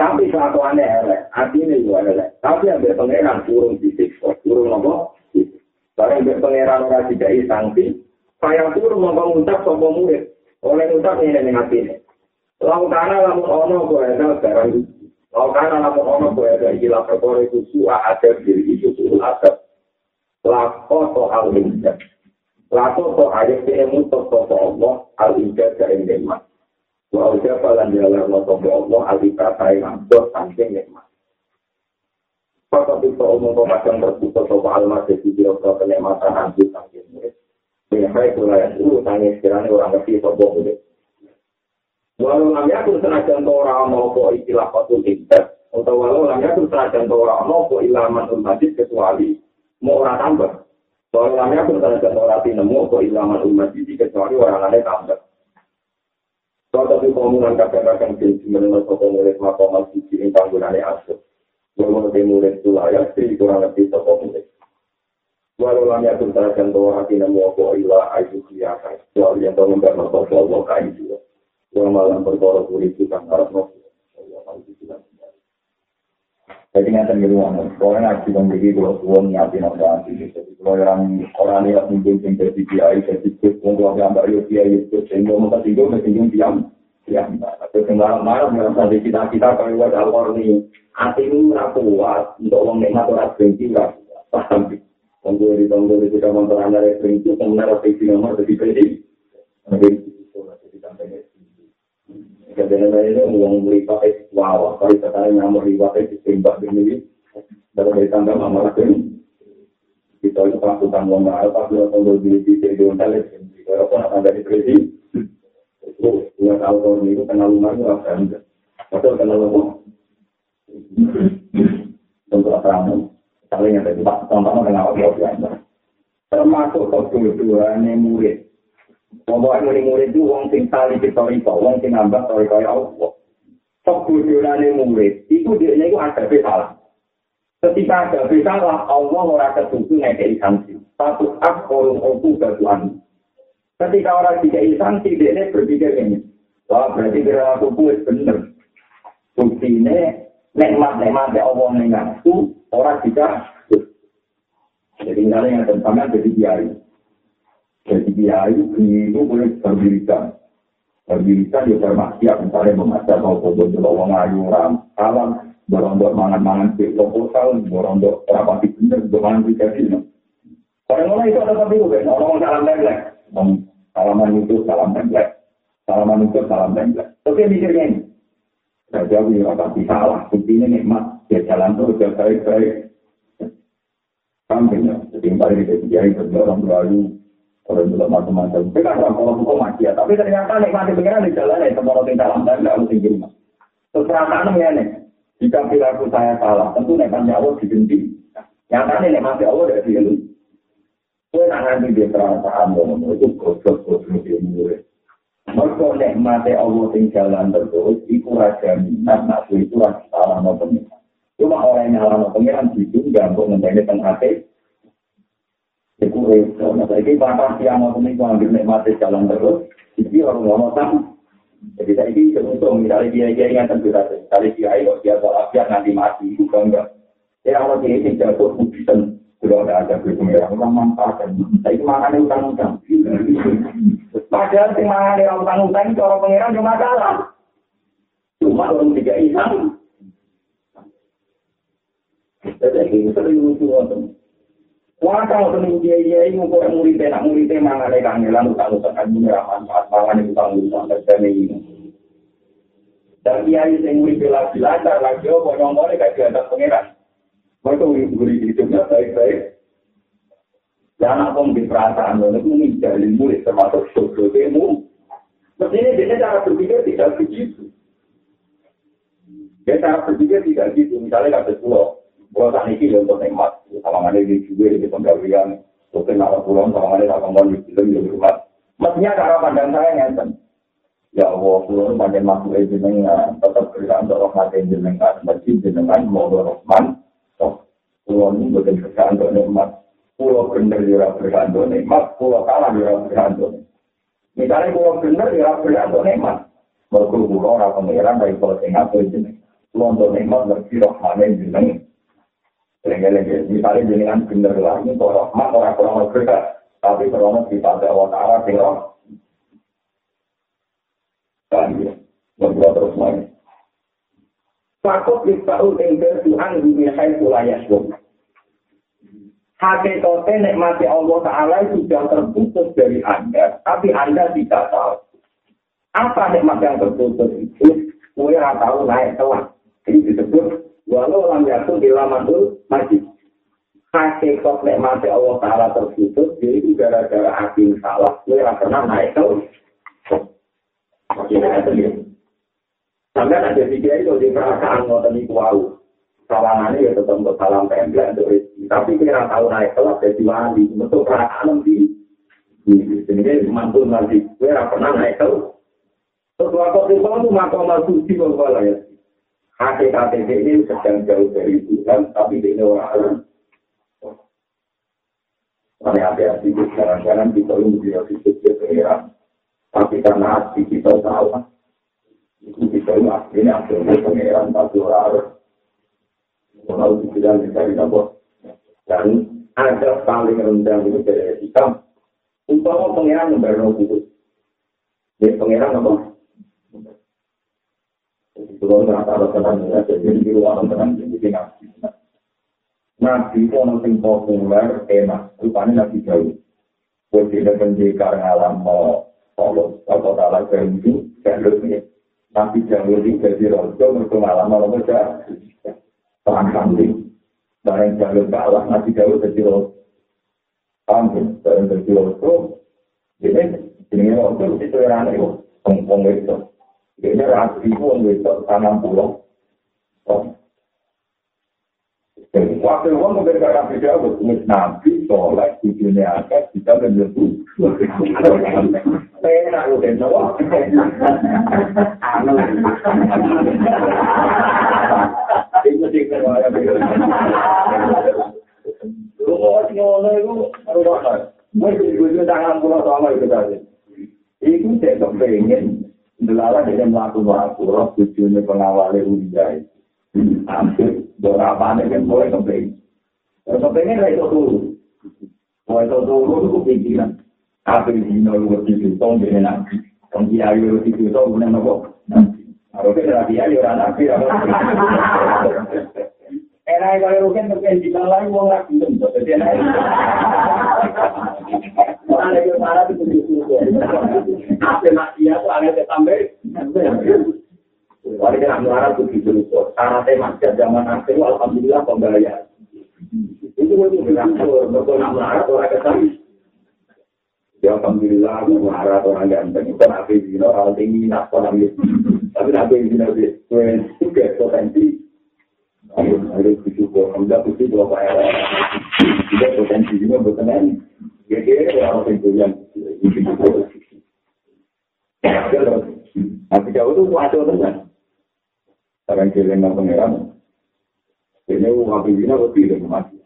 tapi satu aneh elek, artinya juga elek. Tapi ambil pengeran turun fisik, turun nombor. Barang ambil pengeran orang tidak sanksi, saya turun nombor ngucap sopoh murid. Oleh ngucap ini dengan hatinya. Lautana lamun ono kueda sekarang itu. Lautana lamun ono kueda gila perkara itu suha adab diri itu suha adab. Lako soal injad. Lako soal yaitu sopoh Allah al-injad jaim demat. Wa ucapa lan jalan Allah alika saya nampak saking nikmat. Pada tipe umum pemacam berputus sopa almas di birokrat kenikmatan hampir saking murid. Biasanya kuliah dulu tanya sekiranya orang ngerti sopa murid. Walau namanya aku senajan torah maupun istilah patul indah. Atau walau namanya aku senajan torah maupun ilaman umadid kecuali mau orang tambah. Walau namanya aku senajan torah tinemu maupun ilaman umadid kecuali orang lain tambah. Kalau tapi komunan kata-kata yang menurut sopoh murid makomal sisi yang panggunannya asur. Walau di murid itu layak, sih kurang lebih sopoh murid. Walau lamnya tuntaskan bahwa hati namu aku ilah ayuh liyakai. Walau yang tahu membuat sopoh Allah kain juga. Walau malam berkorok murid itu kan harap nafsu. Jadi nanti berulang. Kalau nak kita memiliki kalau tuan ni api nak berhenti. Kalau orang ni akan mungkin terjadi. Jadi kalau orang ambil UPI itu sehingga mereka tinggal diam. Tapi kalau marah merasa kita kalau ada orang ni hati ni rapuat untuk orang ni atau orang benci lah. Paham? Tunggu di kita mantan ada benci, kemudian benci nomor benci. Kadang-kadang orang beri pakai wow, kalau kata nama beri pakai tembak begini, dalam bertanda amal kami kita itu pakai tanggung jawab, pakai tanggung jawab di dalam dalam kalau pun ada depresi, itu yang autor itu kenal mana orang anda, betul kenal apa? Tentu orang saling ada debat, contohnya kenal apa? Termasuk kedua-dua ni murid. Bawa murid-murid itu orang yang saling ditoriko, orang yang nambah toriko ya Allah. Kegudurannya murid, itu dirinya itu ada salah. Ketika ada salah, Allah orang ketujuh ngekei sanksi. Satu ak orang itu bertuan. Ketika orang dikei sanksi, dirinya berpikir ini. Wah, berarti kira aku buat benar. Buktinya, nikmat-nikmat yang Allah mengaku, orang tidak. Jadi, misalnya yang tentangnya jadi biari. Jadi biaya itu boleh terbirikan juga termasuk misalnya memasak atau berjualan orang ayu ramal, berondok mangan-mangan proposal, berondok rapat bener, berondok dikasih. Orang orang itu ada tapi bukan orang salaman itu salam tembak. Okey mikirnya ini, saya jauh rapat salah. Intinya nikmat dia jalan tu dia baik-baik. Sampainya, jadi paling dia biaya berjualan ayu. Orang belum macam-macam. Sekarang kalau buku macam, tapi ternyata nikmati pengeran di jalan ni semua orang salam dan tidak mesti gimana. Terserahkan ni. Jika perilaku saya salah, tentu nikmati Allah dibenci. Yang tadi nikmati Allah dari dulu. Saya nak nanti dia perasaan orang itu kosong-kosong dia mulai. Mereka nikmati Allah di jalan terus. Iku raja minat nafsu itu raja salah mau pengeran. Cuma orang yang salah mau pengeran hidup dan mengenai tengah hati. Jadi batas yang mau ini ambil nikmati jalan terus, jadi orang-orang tak. Jadi saya ini contoh, misalnya dia yang terjurah, misalnya dia berakhir nanti mati, juga enggak. Jadi orang dia ini jatuh putusan, sudah ada berpengaruh, orang manfaatkan. Saya ini makannya utang-utang. Padahal yang makannya utang-utang itu orang pengeran cuma salah. Cuma orang tidak isang. Jadi ini sering muncul. Wah, kalau senang dia ingin korang murid-murid mengalami kangelan utang-utang kamu ramah makan utang-utang terjadi. Dan dia yang murid belajar lagi, oh banyak orang yang tidak pengeran. Mereka murid hidupnya baik-baik. Jangan kau berperasaan dengan menginjali murid termasuk saudaramu. Maksudnya dia cara berpikir tidak begitu. Dia cara berpikir tidak begitu. Misalnya kata pulau. Kalau tak niki untuk nikmat, sama ada di juga di penggawian, mungkin nak pulang sama ada tak kembali di rumah. Maksudnya cara pandang saya nenten. Ya Allah, pulang pandai masuk jenengan, tetap kerja untuk rahmatin jenengan, masjid jenengan, mohon rahman. Pulang ini bukan kerja untuk nikmat, pulang bener juga kerja untuk nikmat, pulang kalah juga kerja untuk nikmat. Misalnya pulang bener juga kerja untuk nikmat, berkurung orang pengiran dari pulang Singapura jenengan, pulang untuk nikmat berarti rahmatin jenengan. Lengge-lengge, misalnya jenengan bener lah, ini kalau rahmat orang-orang berkat, tapi kalau sifat Allah Ta'ala, kira kan ya, berbuat terus lagi takut diktahu tinggal Tuhan di mihai kulayas hakikatnya nikmati Allah Ta'ala sudah terputus dari Anda, tapi Anda tidak tahu apa nikmat yang terputus itu, mulai tahu naik telah ini disebut walau lam yakun illa madul majid. Hakikat nikmati Allah Ta'ala terputus, jadi gara-gara hati salah, gue rasanya naik tau. Maksudnya kata dia. Sampai ada video itu di perasaan ngoten itu wau. Salangannya ya tetap untuk salam template untuk rezeki. Tapi kira tahu naik tau, jadi wali. Untuk perasaan di sini, mantul majid. Gue rasanya naik tau. Terus waktu itu makom-makom suci wala ya. Hati-hati ini sedang jauh dari Tuhan, tapi ini orang-orang. Kami hati-hati, sekarang-sekarang kita ingin dihidupkan pengeran. Tapi karena hati kita salah, itu kita ingin akhirnya pengeran, tapi orang-orang. Kalau dibilang dicari nabok. Dan ada paling rendah itu dari etika. Umpama pengeran membarno kudus. Dia pengeran apa? Jadi kalau ada teman-teman, jadi di luar teman-teman, jadi ngaji. Nabi itu orang yang populer, enak. Rupanya Nabi jauh. Buat tidak menjekar ngalam mau polos. Kalau tak lagi jauh, jalurnya. Nabi jauh ini jadi rojo, berkengalam mau berjalan. Perang samping. Barang jalur kalah, Nabi jauh jadi rojo. Samping, barang jadi rojo. Jadi rojo itu orang itu. Pengkong itu. Jadi rapi pun itu tanam pulau. Waktu orang berkata Nabi Dawud, Nabi sholat di dunia atas, kita menyebut. Enak lu dan Jawa. Itu dikira orang berkata. Lu orang nyolah itu, aduh bakal. Mereka tangan pulau sama itu tadi. Itu saya kepengen, delala dengan melaku-melaku, roh tujuannya pengawali undai. Hampir berapa nih kan boleh keping, kepingnya lah itu turun, boleh itu turun itu pikiran. Apa ini nol waktu itu tahun dengan nanti, tahun dia ayu waktu itu tahun bulan apa? Nanti. Harusnya lagi ayu orang nanti. Enak kalau kan terkait dengan lain uang lagi tentu. Jadi enak. Ada yang marah itu itu. Apa nak dia tu ada tertambai. Walaupun nak marah tu gitu loh. Karena tema zaman akhir, alhamdulillah pembayaran. Itu boleh dilangsur. Betul nak marah orang kesan. Ya alhamdulillah marah orang ganteng. Bukan apa sih, orang tinggi nak panamit. Tapi nak beli beli juga potensi. Ada tujuh orang dah tujuh dua bayar. Tidak potensi juga berkenan. Jadi orang tinggal di bawah. Kalau Nabi Dawud itu waduh dengan. Sekarang kira-kira pengeran, ini habis-habisnya lebih dari mati.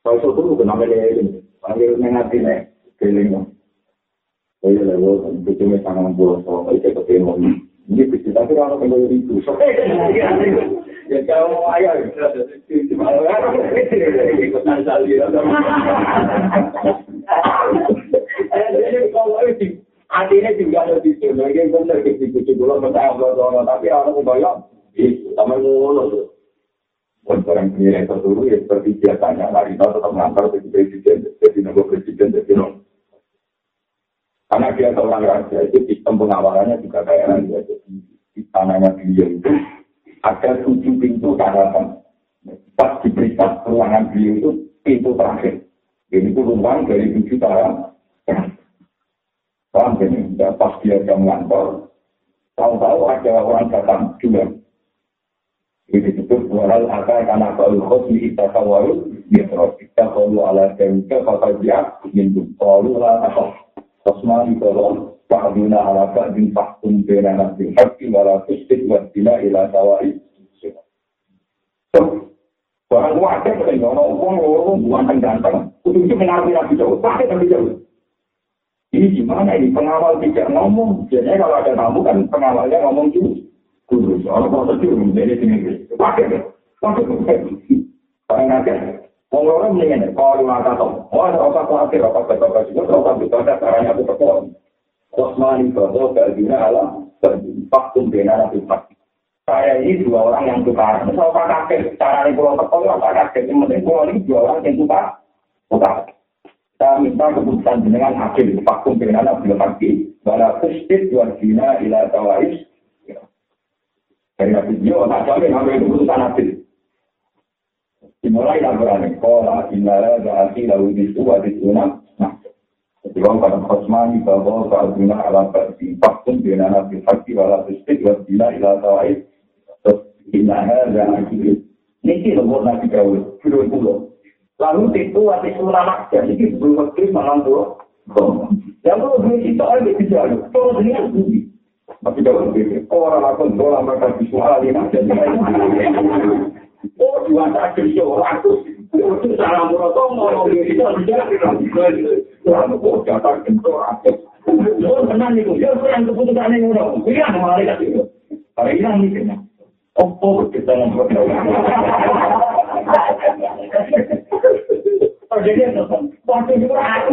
Kalau itu dulu, kenapa dia ini? Panggil mengatihnya, kira-kira. Saya lewat, kecilnya tangan buah, kalau saya ketemu. Ini bercerita kira orang yang beri itu. Ya kalau ayah, cuma orang, ikutan salira. Jadi kalau itu, hatinya juga ada di sini. Ini benar, kecil-kecil dulu, bertanya-tanya, tapi orang banyak. Sama ngomong itu. Buat orang penilai tertutup, ya seperti biasanya, Marino tetap mengantar ke presiden, jadi nama presiden, jadi nama. Karena dia seorang raja, itu sistem pengawalannya juga kayak raja. Jadi, istananya beliau itu, ada 7 pintu karatan. Pas diperiksa ruangan beliau itu, pintu terakhir. Jadi, itu ruang dari 7 karatan. Paham ini, pas dia mengantar, tahu-tahu ada orang datang juga. Jadi itu walau akan anak baru kos di Italia baru dia terpisah kalau ala tempat kata dia ingin bertolak atau kosmal itu loh pahuna alaqah bin fakum berana bin hakim walaupun tidak bila ilah tawari. Orang wajar dengan orang bukan ganteng. Untuk mengambil lagi jauh, pakai lebih jauh. Ini gimana ini pengawal tidak ngomong. Jadi kalau ada tamu kan pengawalnya ngomong juga. Kudus, orang kata cium, jadi sini pakai orang nak, orang mendingan kalau nak tahu, orang apa khawatir, apa ketakutan, orang betul tak caranya tu perlu. Kosmani kalau kerjina Allah, faktum benar atau tidak. Saya ini 2 orang yang tukar. Kalau tak kek, cara ni pulau terpol, tak kek. Mungkin pulau ni 2 orang yang tukar. Saya minta keputusan dengan hakim faktum benar atau tidak. Walau sedikit warjina ilah tawais. Dari Nabi Diyah, tak sampai sampai keputusan hasil. Dimulai tak berani. Kola, inara, da'ati, lawudis, wadis, unam. Nah, ketika pada khasmani, bahwa ba'adunah ala ba'adun, faktun, bina nabi fakti, wala sustik, wadzila, ila tawa'id. Terus, inara, da'ati. Niki lembut Nabi Dawud, video pulau. Lalu, itu wadis, unam. Jadi, belum berkris, malam pulau. Yang perlu berkris, soal berkisah. Terus, ini harus berkris. Tapi kalau begitu, orang akan doa mereka disuruh lima jadi. Oh, dua tak kecil ratus. Itu salah murotong orang begitu tidak dilakukan. Orang boleh tak kecil ratus. Orang senang itu, dia senang keputusan yang orang. Ia memang ada itu. Hari ini ni kena. Ompor kita dalam perkara. Jadi ada orang, bantu juga aku.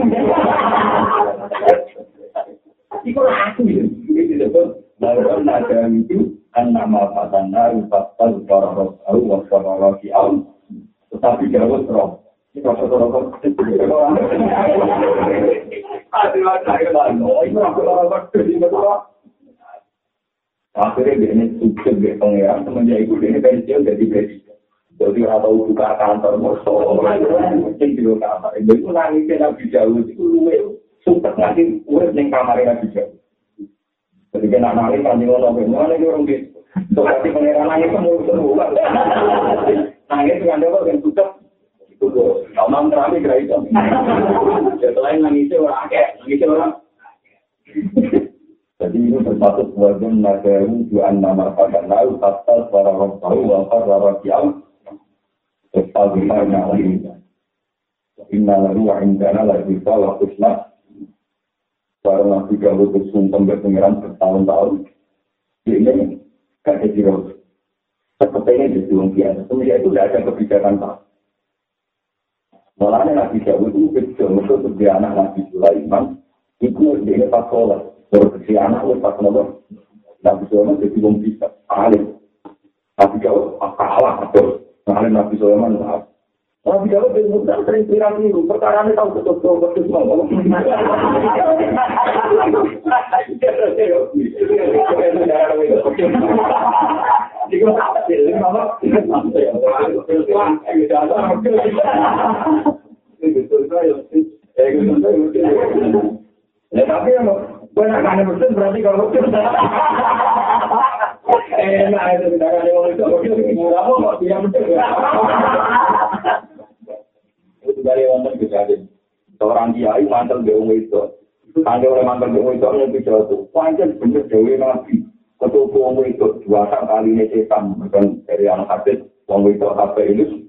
Ikulah aku je. Ini disebut dalam nada itu anama fatana rupatal baros alu wasaralaki al. Tetapi jauh terus. Ini rasa terus. Adalah saya lalu. Ini rasa terus. Akhirnya dia ni sukses dia pengeran semenjak itu dia ni pensiun jadi presiden. Jadi orang tahu buka kantor mosok, mungkin juga kantor. Jadi orang ini nabi jauh itu luwe sukses nanti urut neng kamar nabi jauh. Jadi kena narik nanti orang bermuara ni orang dia. So nanti pengeran nangis semua semua. Nangis dengan dia orang sukses itu tu. Orang ramai gerai tu. Selain nangis orang akeh, nangis orang. Jadi itu bermaksud wajan nagaru ju'an nama pada lalu pasal para orang tahu wafar rakyat pasal besar na'lim inna lalu wa'indana lagi salah khusnah para nabi galuh bersumpah berpengeran bertahun-tahun ini kakek jirau sepertinya di duang biasa semuanya itu tidak ada kebijakan tak malahnya nabi galuh itu kecil itu sebagai anak nabi Sulaiman itu dia pas sholat si anak itu pas nolong, Nabi Sulaiman jadi bungkisa, alim. Nabi Dawud kalah, betul. Alim Nabi Sulaiman lah. Nabi Dawud dari muda terinspirasi dulu, perkara ini tahu betul-betul semua. Tapi gue nak kane persen berarti kalau betul. Nah itu kita kane orang itu betul murah kok dia betul. Itu dari wonten kejadian. Seorang kiai mantel deung itu. Kande oleh mantel deung itu yang bicara itu. Pancen bener dewe nabi. Ketua wong itu dua kali setan bukan dari anak habis wong itu sampai ini.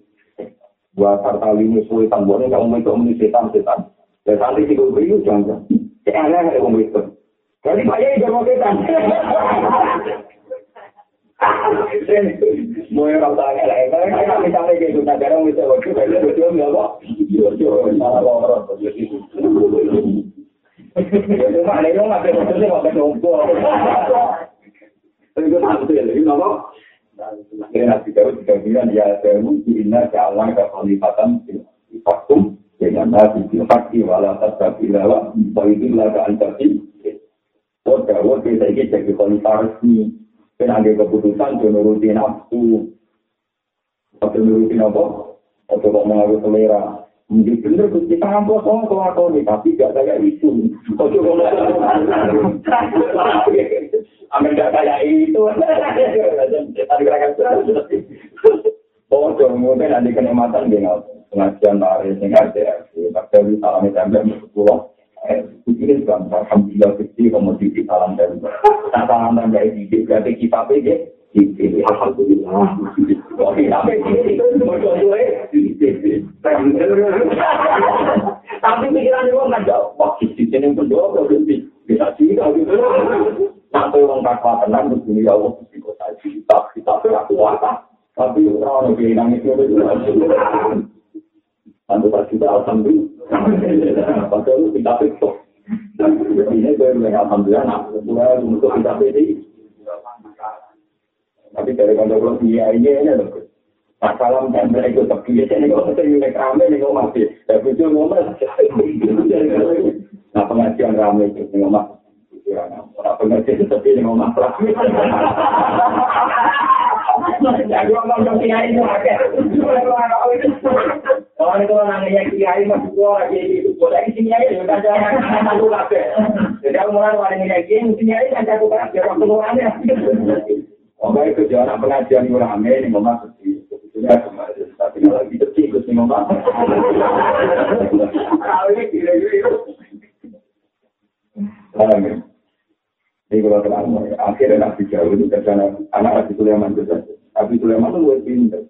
Dua kali ini sulit tambone wong itu muni setan-setan. Dan santri itu beriu jangan. Jangan ada orang itu. Jadi banyak yang mau setan. Mau yang rasa elak. Kalau misalnya gitu, nak jarang kita waktu beli berdua nggak kok? Jujur, malah orang berdua itu. Jadi mana yang nggak berdua nggak berdua. Itu nanti, itu nggak. Akhirnya nanti terus kemudian dia termujiinah jalan kekalipatan di faktum. Dengan nabi bilhaqi wala tasabbilawa ba'idillah ka'antafi wadawa kita ini jadi kontar resmi dan ada keputusan menuruti nafsu atau menuruti apa? Atau kok mengaruh selera mungkin benar kita ngambil orang-orang tapi tidak kayak itu atau tidak kayak itu tadi kira-kira ada kenikmatan dengan pengajian tarik dengan saya, tapi salam tembak berpulang. Begini kan, alhamdulillah kecil komoditi salam tembak. Salam tembak itu berarti kita pergi. Alhamdulillah. Kalau kita pergi, macam tu tapi pikiran dia orang ada. Waktu di sini pun dia berhenti. Bisa cerita gitu. Tapi orang takwa tenang begini Allah mesti kau taji. Kita peraku apa? Tapi orang lebih nangis lebih. Anda pasti tahu sambil, padahal kita fikir. Ini boleh alhamdulillah nak buat untuk kita beri. Tapi dari kandungan dia ini ada. Tak salam dan mereka terpilih. Ini kalau saya nak ramai, ini kalau masih. Tapi tu ramai. Nah pengajian ramai tu, ini ramai. Nah pengajian tapi ini ramai. Jadi orang orang kiai itu agak. Orang itu orang yang kiai masuk gua jadi itu boleh di sini aja. Jangan malu kape. Jadi orang orang yang kiai di sini aja jangan bukan orang tuanya. Orang itu jangan pengajian orang ramai ni memang seperti sebetulnya tapi kalau kita kecil tu memang. Kalau ini kira-kira. Amin. Ini kalau terlalu akhirnya nabi jauh itu kerana anak Nabi Sulaiman itu saja. Nabi Sulaiman itu lebih pintar.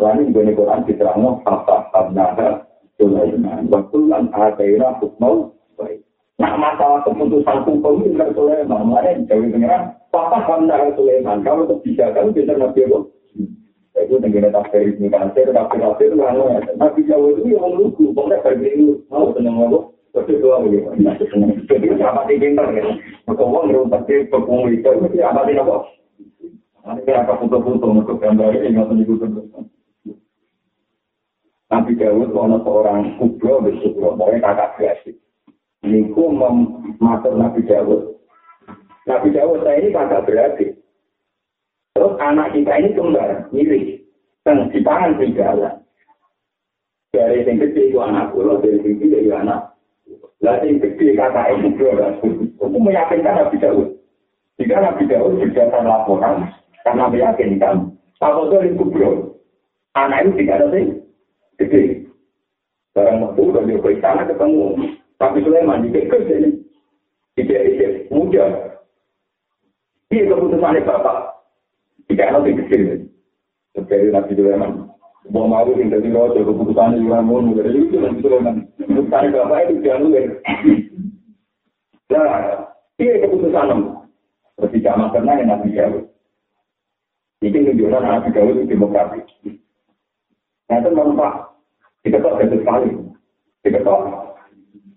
Tuhan ini benar Quran diterangkan fakta fakta naga Sulaiman. Waktu lan akhirnya hukmau baik. Nah, masalah keputusan hukum itu dengan Sulaiman. Makanya Jawa Tengah, patah pandangan Sulaiman. Kalau kebijakan, bisa Nabi Allah. Itu dengan tafsir Ibn Katsir, tafsir-tafsir, Nabi Jawa itu yang menunggu. Pokoknya bagi itu, mau senang Allah. Betul doang bagaimana. Jadi, sahabat di pinter. Maka orang merupati berpunggung itu, mesti sahabat di apa? Nanti akan putus-putus, untuk gambarnya, ingat menyebutkan. Nabi Dawud, ada seorang kubro, pokoknya kakak biasa. Niku mematur Nabi Dawud. Nabi Dawud saya ini kakak beradik. Terus anak kita ini kembar, miris. Di tangan serigala. Dari yang kecil itu anak pulau, dari yang kecil itu anak. Lalu yang kecil kakak itu. Itu meyakinkan Nabi Dawud. Jika Nabi Dawud berdasarkan laporan, karena meyakinkan, kalau itu yang kubro, anak itu tidak ada yang kecil. Barang waktu sudah diobati sana ketemu. Tapi Sulaiman dikekes ini. Dikekes muda. Dia keputusannya bapak. Dikekes yang kecil. Terkait Nabi Sulaiman. Bapak mau yang tadi roja keputusannya Sulaiman. Dari itu Nabi Sulaiman. Keputusannya bapak itu dianulir. Nah, dia keputusannya. Ketika makanannya Nabi Dawud. Ini menunjukkan Nabi Dawud itu demokrasi. Nah, itu nampak. Diketok satu sekali. Diketok.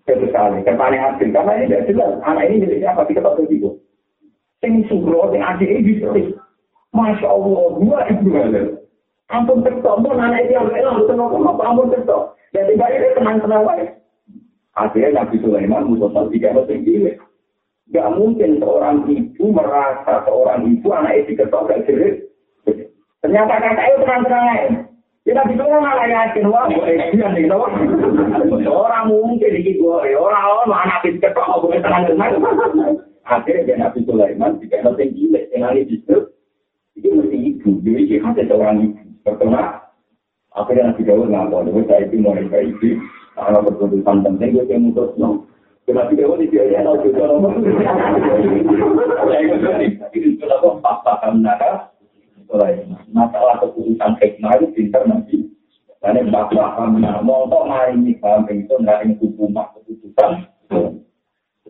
Betul sekali, kertanya hasil, karena ini tidak jelas, anak ini miliknya apa, kita tak tahu. Yang sugro, yang adiknya ditulis. Masya Allah, dua ibu halal. Ampun tertok, pun anak ini yang elang, kenapa, ampun tertok. Dan tiba-tiba dia tenang-tenang baik. Akhirnya Nabi Sulaiman, Mustafa, tiga belas yang dilihat. Gak mungkin seorang ibu merasa seorang ibu, anaknya diketok, gak jelas. Ternyata kakaknya tenang-tenang. Kita bingung malah yakin, wah, dia nih, tau? Orang mungkin dikit gue, orang anak itu ketok, bukan tenang-tenang. Akhirnya dia Nabi Sulaiman, jika ada yang gila, yang lain justru, itu mesti ibu, jadi dia ada seorang ibu. Pertama, akhirnya Nabi Dawud ngapol, saya itu mau reka ibu, kalau keputusan penting, gue yang mutus, no. Nabi Dawud itu ya, tau juga, no. Saya juga nih, tapi justru apa, papa, menara, masalah keputusan hikmah itu pinter nanti. Karena tidak paham, mau tak main di paham itu ngaring hukumah keputusan.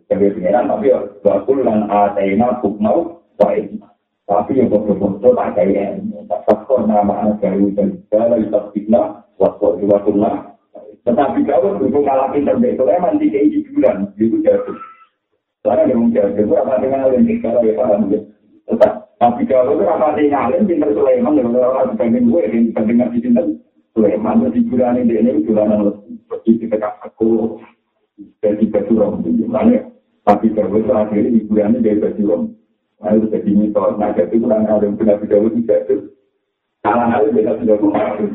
Sebagai pengeran, tapi bakul dan atena hukmau baik. Tapi yang betul-betul tak kaya. Tak faktor nama jauh dan segala itu fitnah, waktu diwakillah. Tetapi kalau berhubung malah pinter itu, emang tiga iji bulan, itu jatuh. Soalnya dia menjatuh, berapa dengan lebih kalau dia paham. Tetap. Tapi kalau itu rapati ngalim, pinter Sulaiman, orang-orang dibanding gue, dibanding Nabi Sinta, Sulaiman, di bulan ini, bulanan lebih, di dekat aku, jadi Basurong, jumlahnya. Tapi kalau itu akhirnya di bulan ini, dari Basurong, lalu jadi mitos, nah jadi kurang ngalim, Nabi Dawud juga itu, kalangan itu beda sudah berlaku.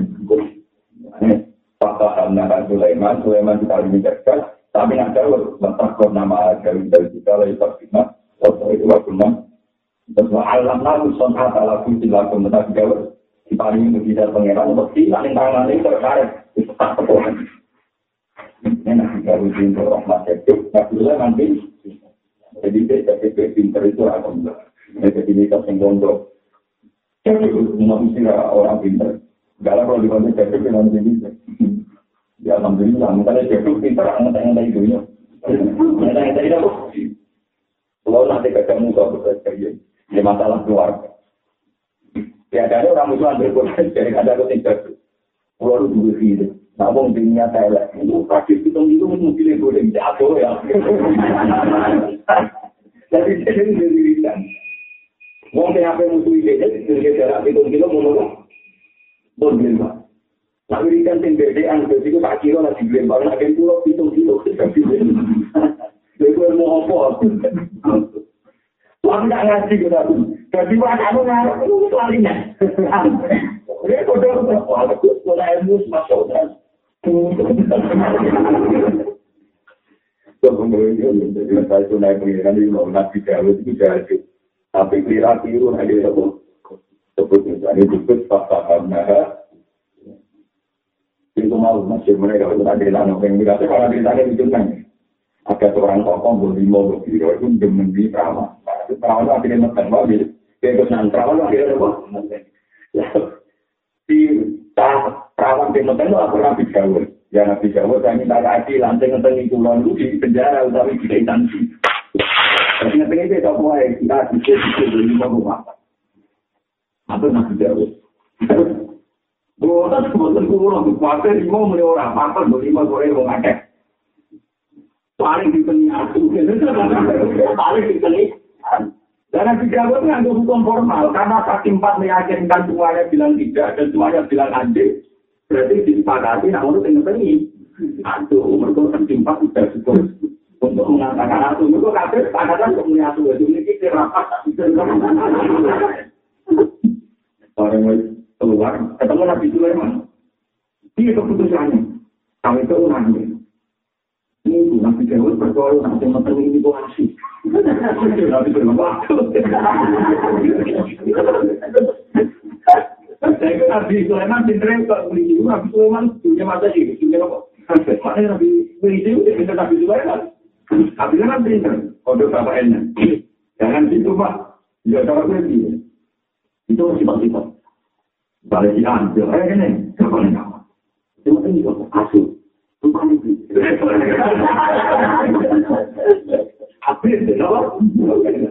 Fakta hamnakan Sulaiman, Sulaiman kita lebih dekat, tapi nak jauh, letak nama jauh dari kita, lalu Basurong, waktu itu Basurong, sebab alam lalu sonat ala kunci lagu menarik jauh di paling mujizat pangeran seperti langit tangan ini terkaret di sepak petualangan. Enak jauh di rahmat itu, tak boleh nanti. Jadi saya cakap pinter itu akan dah. Jadi ini tak senggondok. Jadi manusia orang pinter. Galak kalau dipanggil cakap dengan manusia. Ya alhamdulillah, makanya cakap pinter anak yang dari dunia. Yang dari apa? Kalau nanti ketemu kau bercakap. Ini masalah keluarga. Tiada-tiada orang musuhan berkorban, jadi ada yang terjatuh. Pulau itu juga hidup. Namun dunia telek. Itu praktis hitung-hitung mobilnya goreng. Jatuh ya. Tapi jadi dirikan. Mau sampai musuh itu, jadi jarak hitung-hitung menurut. Mobil mah. Tapi dirikan pemberdean, jadi itu tak kira lagi dilempar. Nabi pulau hitung-hitung. Jadi gue mau apa? Aku tak ngaji ke dalam. Jadi aku ngarep itu larinya. Dia kodok. Wah, aku sekolah ilmu semasa udah. Sebelum itu, jadi saya tunai pengiran di Nabi Dawud itu jadi. Tapi kira-kira ada apa? Sebetulnya ada juga fakta-fakta mereka. Itu malu masih mereka itu ada yang bilang. Tapi kalau ditanya itu kan. Ada seorang tokoh berlimo berdiri. Itu demendi ramah. Perawan itu akhirnya makan mobil. Kebetulan perawan itu akhirnya apa? Di perawan itu makan itu aku rapi jauh. Ya Nabi Dawud, kami tak kaki, lantai ngetengi kulon dulu di penjara, tapi tidak ditansi. Tapi ngetengi itu tak boleh, kita bisa berlima rumah. Atau Nabi Dawud. Bukan sebutan kulon, kuasa lima muli orang, pantas berlima sore orang ada. Paling dipeni atuh, paling dipeni. Dan Nabi Dawud menganggap hukum formal, karena saksi empat meyakinkan semuanya bilang tidak, dan semuanya bilang andil. Berarti disepakati, namun itu tengah-tengah. Aduh, umur itu tertimpa, sudah syukur. Untuk mengatakan atuh, itu kata sepakatan untuk menyatu. Ini kita rapat, orang keluar, ketemu Nabi Sulaiman. Ini keputusannya. Kalau itu orangnya. Ini itu, Nabi Dawud berdoa, nanti mengenai ini itu asyik. Nabi Sulaiman, waduh. Saya Nabi Sulaiman sendiri tak beli itu. Nabi Sulaiman punya mata sih, punya apa? Maknanya Nabi beli itu dia minta Nabi Sulaiman. Nabi Sulaiman pinter, kode bapaknya. Jangan gitu pak, dia cara beli itu sifat-sifat. Balikan, dia kayak gini, siapa yang kamu? Cuma ini kok asyik, bukan itu. Apa yang dia lakukan?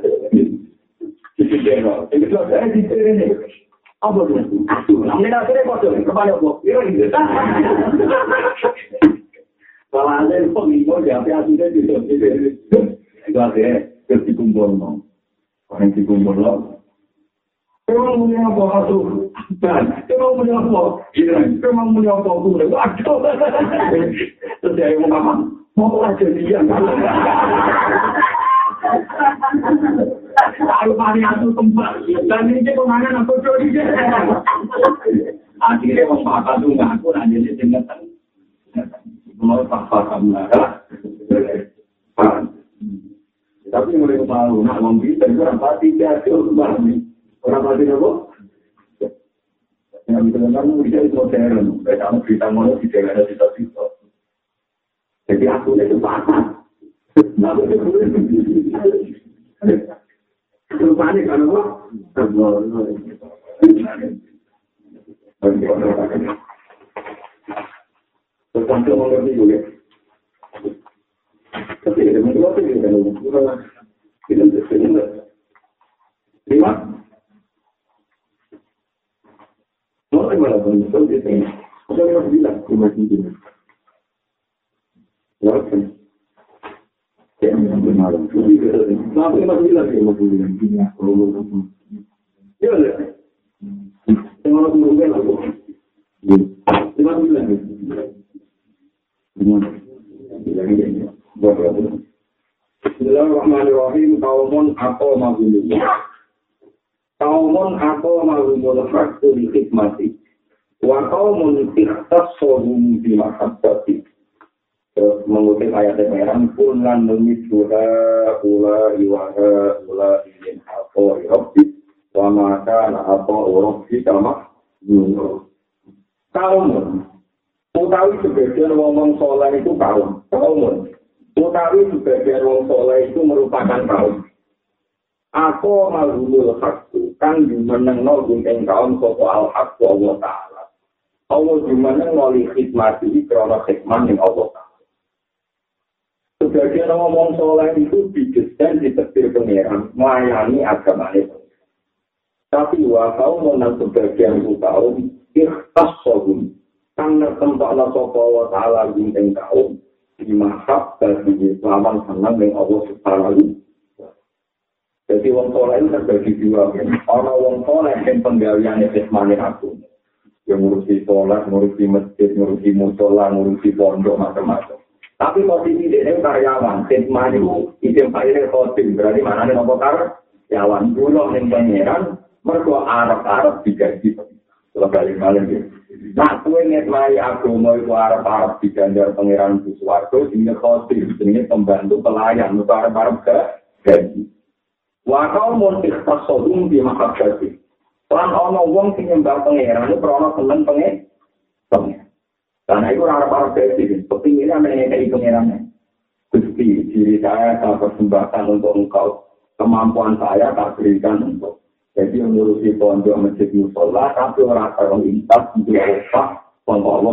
Itu dia lakukan. Itu dia lakukan. Apa tu? Aduh, namun dia kira kotor, kepala bok, kira gitu. Kalau ada orang ikut dia, dia sudah jadi. Itu ada tertikumbol, orang tertikumbol lah. Orang punya apa tu? Orang punya apa? Orang punya apa tu? Aduh, terus dia mengapa? Mau aja dia. Kalau mari aku tempat, dan ini ke mana nak pergi dia? Akhirnya orang patah tunggu aku nak jadi tingkatan. Mulai faham lah. Tapi mulai kemalu nak membeli, tapi orang pati dia tu barang. Orang pati apa? Yang kita dengar dia itu modern. Kita cerita modern tidak ada cerita. Jadi aku itu patah. Nak boleh. Rupanya kan Allah. Terpantau mengerti juga. Tapi ada masalah lagi kalau orang tidak tersenyum. Lima. Orang malah berusaha jadi. Orang yang bilang cuma tinggi. Lakukan. Yang benar. Tapi masih lagi mungkin punya problem. Ya boleh. Tengok aku juga lah. Tengok aku lagi. Benar. Lagi dia. Betul. Bismillahirrahmanirrahim. Qaumun aqaw ma'lum. Qaumun aqaw ma'lum al-faqtu li hikmati. Wa qaumun ikhtassu bi mahabbati. Terus mengutip ayat-ayat merah pun lan mengituha ula iwaha ula ilin ato irobdi wa maka ato urobdi sama nunur kaumun utawi sebagian wong soleh itu kaum kaumun utawi sebagian wong soleh itu merupakan kaum aku malhulul hakku kan dimenengno gumpeng kaum soto al-hakku Allah Ta'ala Allah dimenengno li khidmati karena khidmat yang Allah Ta'ala. Sebagian orang soleh itu didesain di tepi pengeran, melayani agama itu. Tapi wakau menang sebagian kaum, ikhtas sohum, karena tempatlah sopawa ta'ala ginteng kaum, dimahab bagi laman senang yang Allah subhanahu. Jadi orang soleh itu terbagi dua. Orang soleh yang penggaliannya khidmani aku. Yang ngurusi sholat, ngurusi masjid, ngurusi musola, ngurusi pondok, macam-macam. Tapi posisi ini karyawan, khidmah itu izin pahirnya khotib, berarti mana ada karyawan dulu yang pengeran, mereka Arab-Arab digaji. Kalau balik-balik ya. Nah, aku ingin melayu agama itu Arab-Arab diganjar pengeran itu suatu, ini khotib, ini pembantu pelayan, itu Arab-Arab gaji. Wakau montik tasodum di makab gaji. Pelan ono wong penyembah pengeran itu perono seneng pengeran. Karena itu orang-orang berarti, kepinginnya menikmati pengirannya. Gusti, diri saya tak persembahkan untuk engkau, kemampuan saya tak berikan untuk. Jadi mengurusi pondok masjid musola, tapi orang-orang intas, untuk otak, pondok Allah,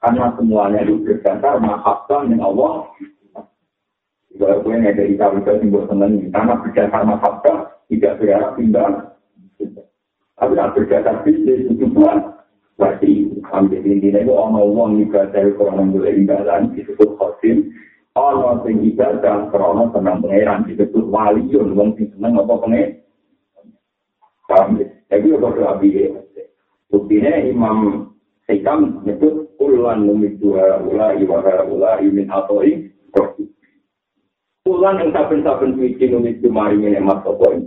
Karena semuanya itu berdasar mahabbah yang Allah. Kalau gue yang ada kita buat senang, karena berdasar mahabbah tidak berharap pindah. Tapi kalau berdasar bisnis itu buat pasti ambil intinya itu orang orang ibadah orang yang ibadah disebut khosim, orang yang ibadah orang senang pengeran disebut waliun, orang yang senang apa pengeran. Kami, tapi kalau berlebih, buktinya Imam Hikam menyebut ulan memicu ulai wara ulai min atoi korsi. Ulan yang saben-saben suci memicu maringin emas atoi.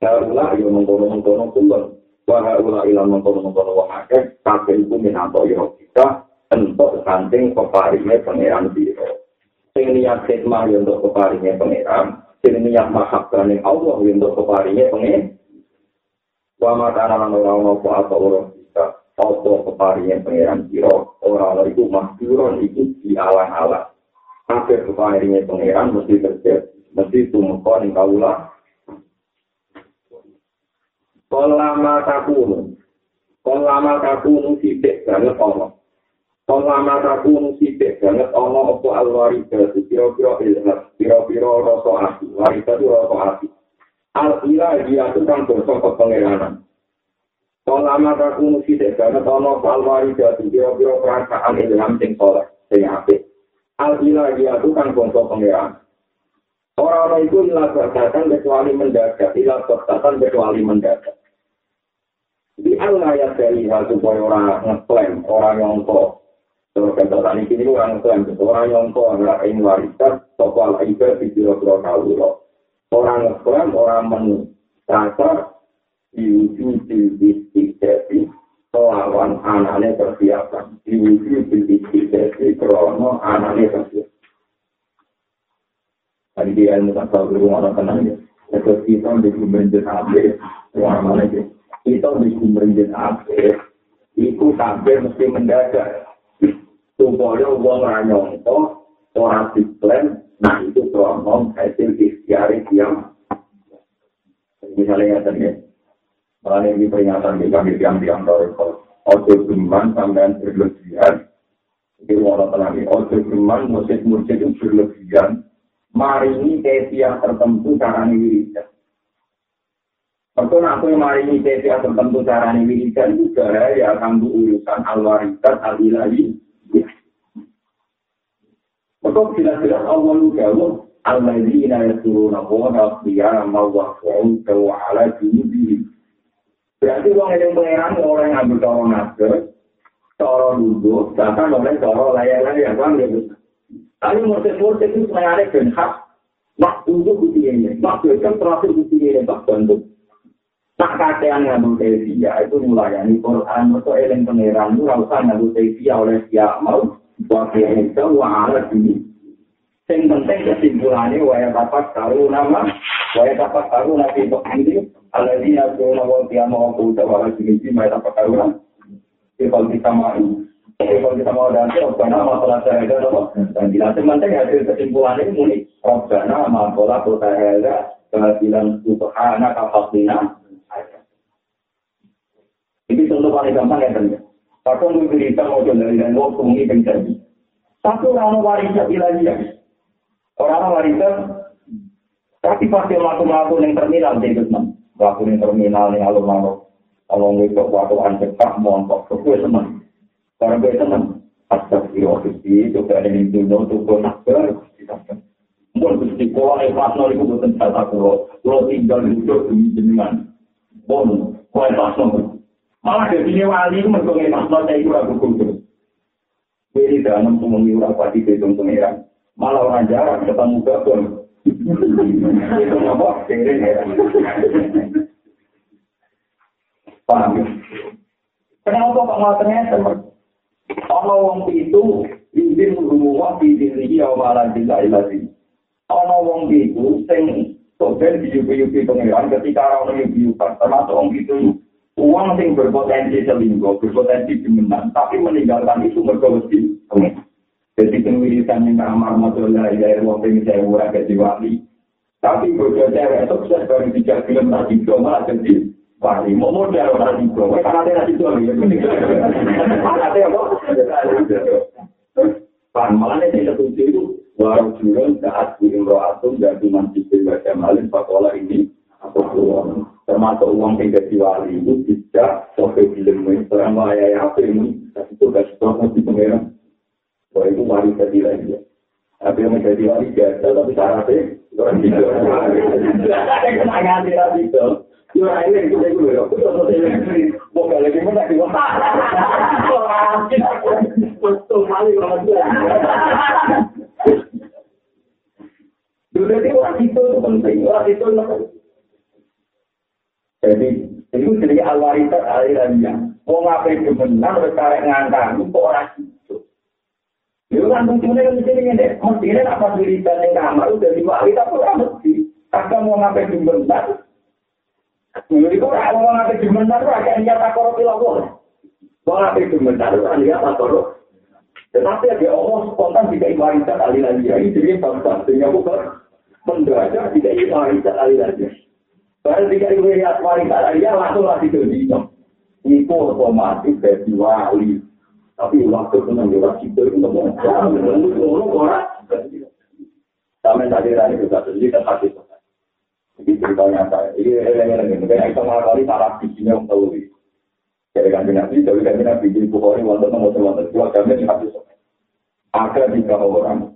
Ulai yang mengkono-mengkono ulan, wara ulai yang mengkono-mengkono wahaket. Tapi itu min atoi kita untuk samping keparingnya pangeran biro. Seniat khidmah untuk keparingnya pangeran. Seniat mahabban yang Allah untuk keparingnya pangeran. Wama tanah orang-orang apa orang kita. Opo keparian pengeran kiro, orang-orang itu mahduron itu dialah-alah. Tapi keparian pengeran mesti terjadi, mesti tumukon yang kaulah. Kolama takunu sibik banget ono. Kolama takunu sibik banget ono opo al-warida, kira-kira ilhas, kira-kira rasa hati, warida itu rasa hati. Al-ilah dia itu kan bersama kepengeranan. Selama aku mesti dekat, kalau palwari jatuh, kira-kira perasaan ilham yang soleh, yang apik. Al-Ilah dia itu kan kontok pengeran. Orang-orang itu ilah berkatan kecuali mendadak, ilah berkatan kecuali mendadak. Di al-ayat dari hal supaya orang ngeklaim, orang nyongkok. Terus kentatan ini orang ngeklaim, orang nyongkok, ngerain warisan, soal ibadah, kira-kira kaulah. Orang ngeklaim, orang menasar, diwujud diwistikasi kelawan anaknya persiapan diwujud diwistikasi kelawan anaknya persiapan tadi dia yang mengatakan orang tenang ya terus kita dikumbangin abis orang-orang lagi kita dikumbangin abis itu sampai mesti mendadak supaya orang ranyongko orang diklaim nah itu kelawan hasil istiari yang misalnya tadi malah ini peringatan di kami diam-diam dari kol. Ojo geman sampean berlebihan. Ini orang tenang. Ojo geman musik-musik itu berlebihan. Mari ini tetiak tertentu caranya wiridan. Pertun aku yang mari ini tetiak tertentu caranya wiridan itu gara ya kanggo urusan al-waridat al-ilahi. Pertun bila-bila Allah juga al-mazina yasuruna wala qiyama wa fa'uta wa ala junubihim. Berarti orang yang pengeran, orang yang ambil cara naga, cara duduk, bahkan orang cara layak-layak, orang yang berusaha. Tapi murtid-murtid itu menarik dan hak, mak duduk buktinya, mak duduk terakhir buktinya, mak bentuk. Mak katean ngambil tevia, itu melayani Qur'an, atau yang pengeran itu rauhkan ngambil tevia oleh siapa mau, wakil itu, wa'ala dunia. Yang penting kesimpulannya, waya dapat taruh nama, waya dapat taruh nanti untuk diri, alladzi yaqulu wa qutu wa rajulun ma taqalu kalau kita mau dan karena masalah saya ada apa dan dilatih mantek hasil kesimpulan ini muni karena masalah kota era keadilan subhana kafasina ini contoh paling gampang ya tentu takon berita mau dari dan waktu ini terjadi satu orang waris ilahi orang waris tapi pasti laku-laku yang terminal di Vietnam waktu di terminal yang alur-alur kalau mereka waktu anjekah montok gue seneng karena gue seneng astagfirullahaladzim juga ada yang dulu juga nakal mungkin di kolam ikhlas nol itu bukan salah kalau tinggal di duduk di jenengan bon kue ikhlas nol malah dari wali itu mereka ikhlas nol saya itu ragu kudu beri dalam pengemudi apa di betung pengiran malah orang jarang ketemu gabon itu apa? Paham? Kenapa Pak Maternya seperti orang itu izin rumah di diri awal tidak ilahi. Orang itu seng sober biu-biu pengiran ketika orang biu-biu termasuk orang itu uang sing berpotensi selingkuh, berpotensi dimenang, tapi meninggalkan itu berkosi. Jadi pengulisan yang ramah motolah dari wapeng saya murah ke Diwali. Tapi bodoh cewek sukses baru 3 film tadi, malah jadi Wali mau modal orang itu, karena dia nanti jual dia. Karena dia apa? Malah nanti tertuju itu warujulan saat imroatum jadi masjid baca malin pakola ini atau uang termasuk uang yang jadi wali itu tidak sebagai bilangan selama ayah apa ini tapi itu dah setor masih pengeran. Wah itu wali jadi lagi. Apa yang menjadi wali biasa tapi syaratnya orang tidak wali. Ada kenangan tidak itu. Orang ini kita dulu ya. Bukan lagi mana kita. Orang kita betul kali orang tua. Dulu itu orang itu nak. Jadi itu jadi alwaritat alirannya. Mau ngapain benar berkarya ngantar untuk orang itu. Dia orang tujuannya mesti ni deh. Mestinya apa cerita yang kamar udah diwakilkan pun mesti. Takkan mau ngapain benar. Jadi kalau orang ada jumentar itu agak niat tak korupi lah boleh. Kalau ada jumentar itu niat tak korup. Tetapi ada orang spontan tidak ibadat aliran dia. Jadi bangsa dengan bukan mendadak tidak ibadat aliran dia. Baru tidak ibadat aliran dia langsung lagi terdiam. Itu otomatis dari wali. Tapi waktu senang jelas itu untuk orang orang. Sama tadi dari kita sendiri kita kasih. Jadi ceritanya saya, ini mungkin kita malah kali salah bikinnya orang tahu ni. Jadi kami nanti, bikin bukhori untuk nomor-nomor dua kami dikasih soal. Ada 3 orang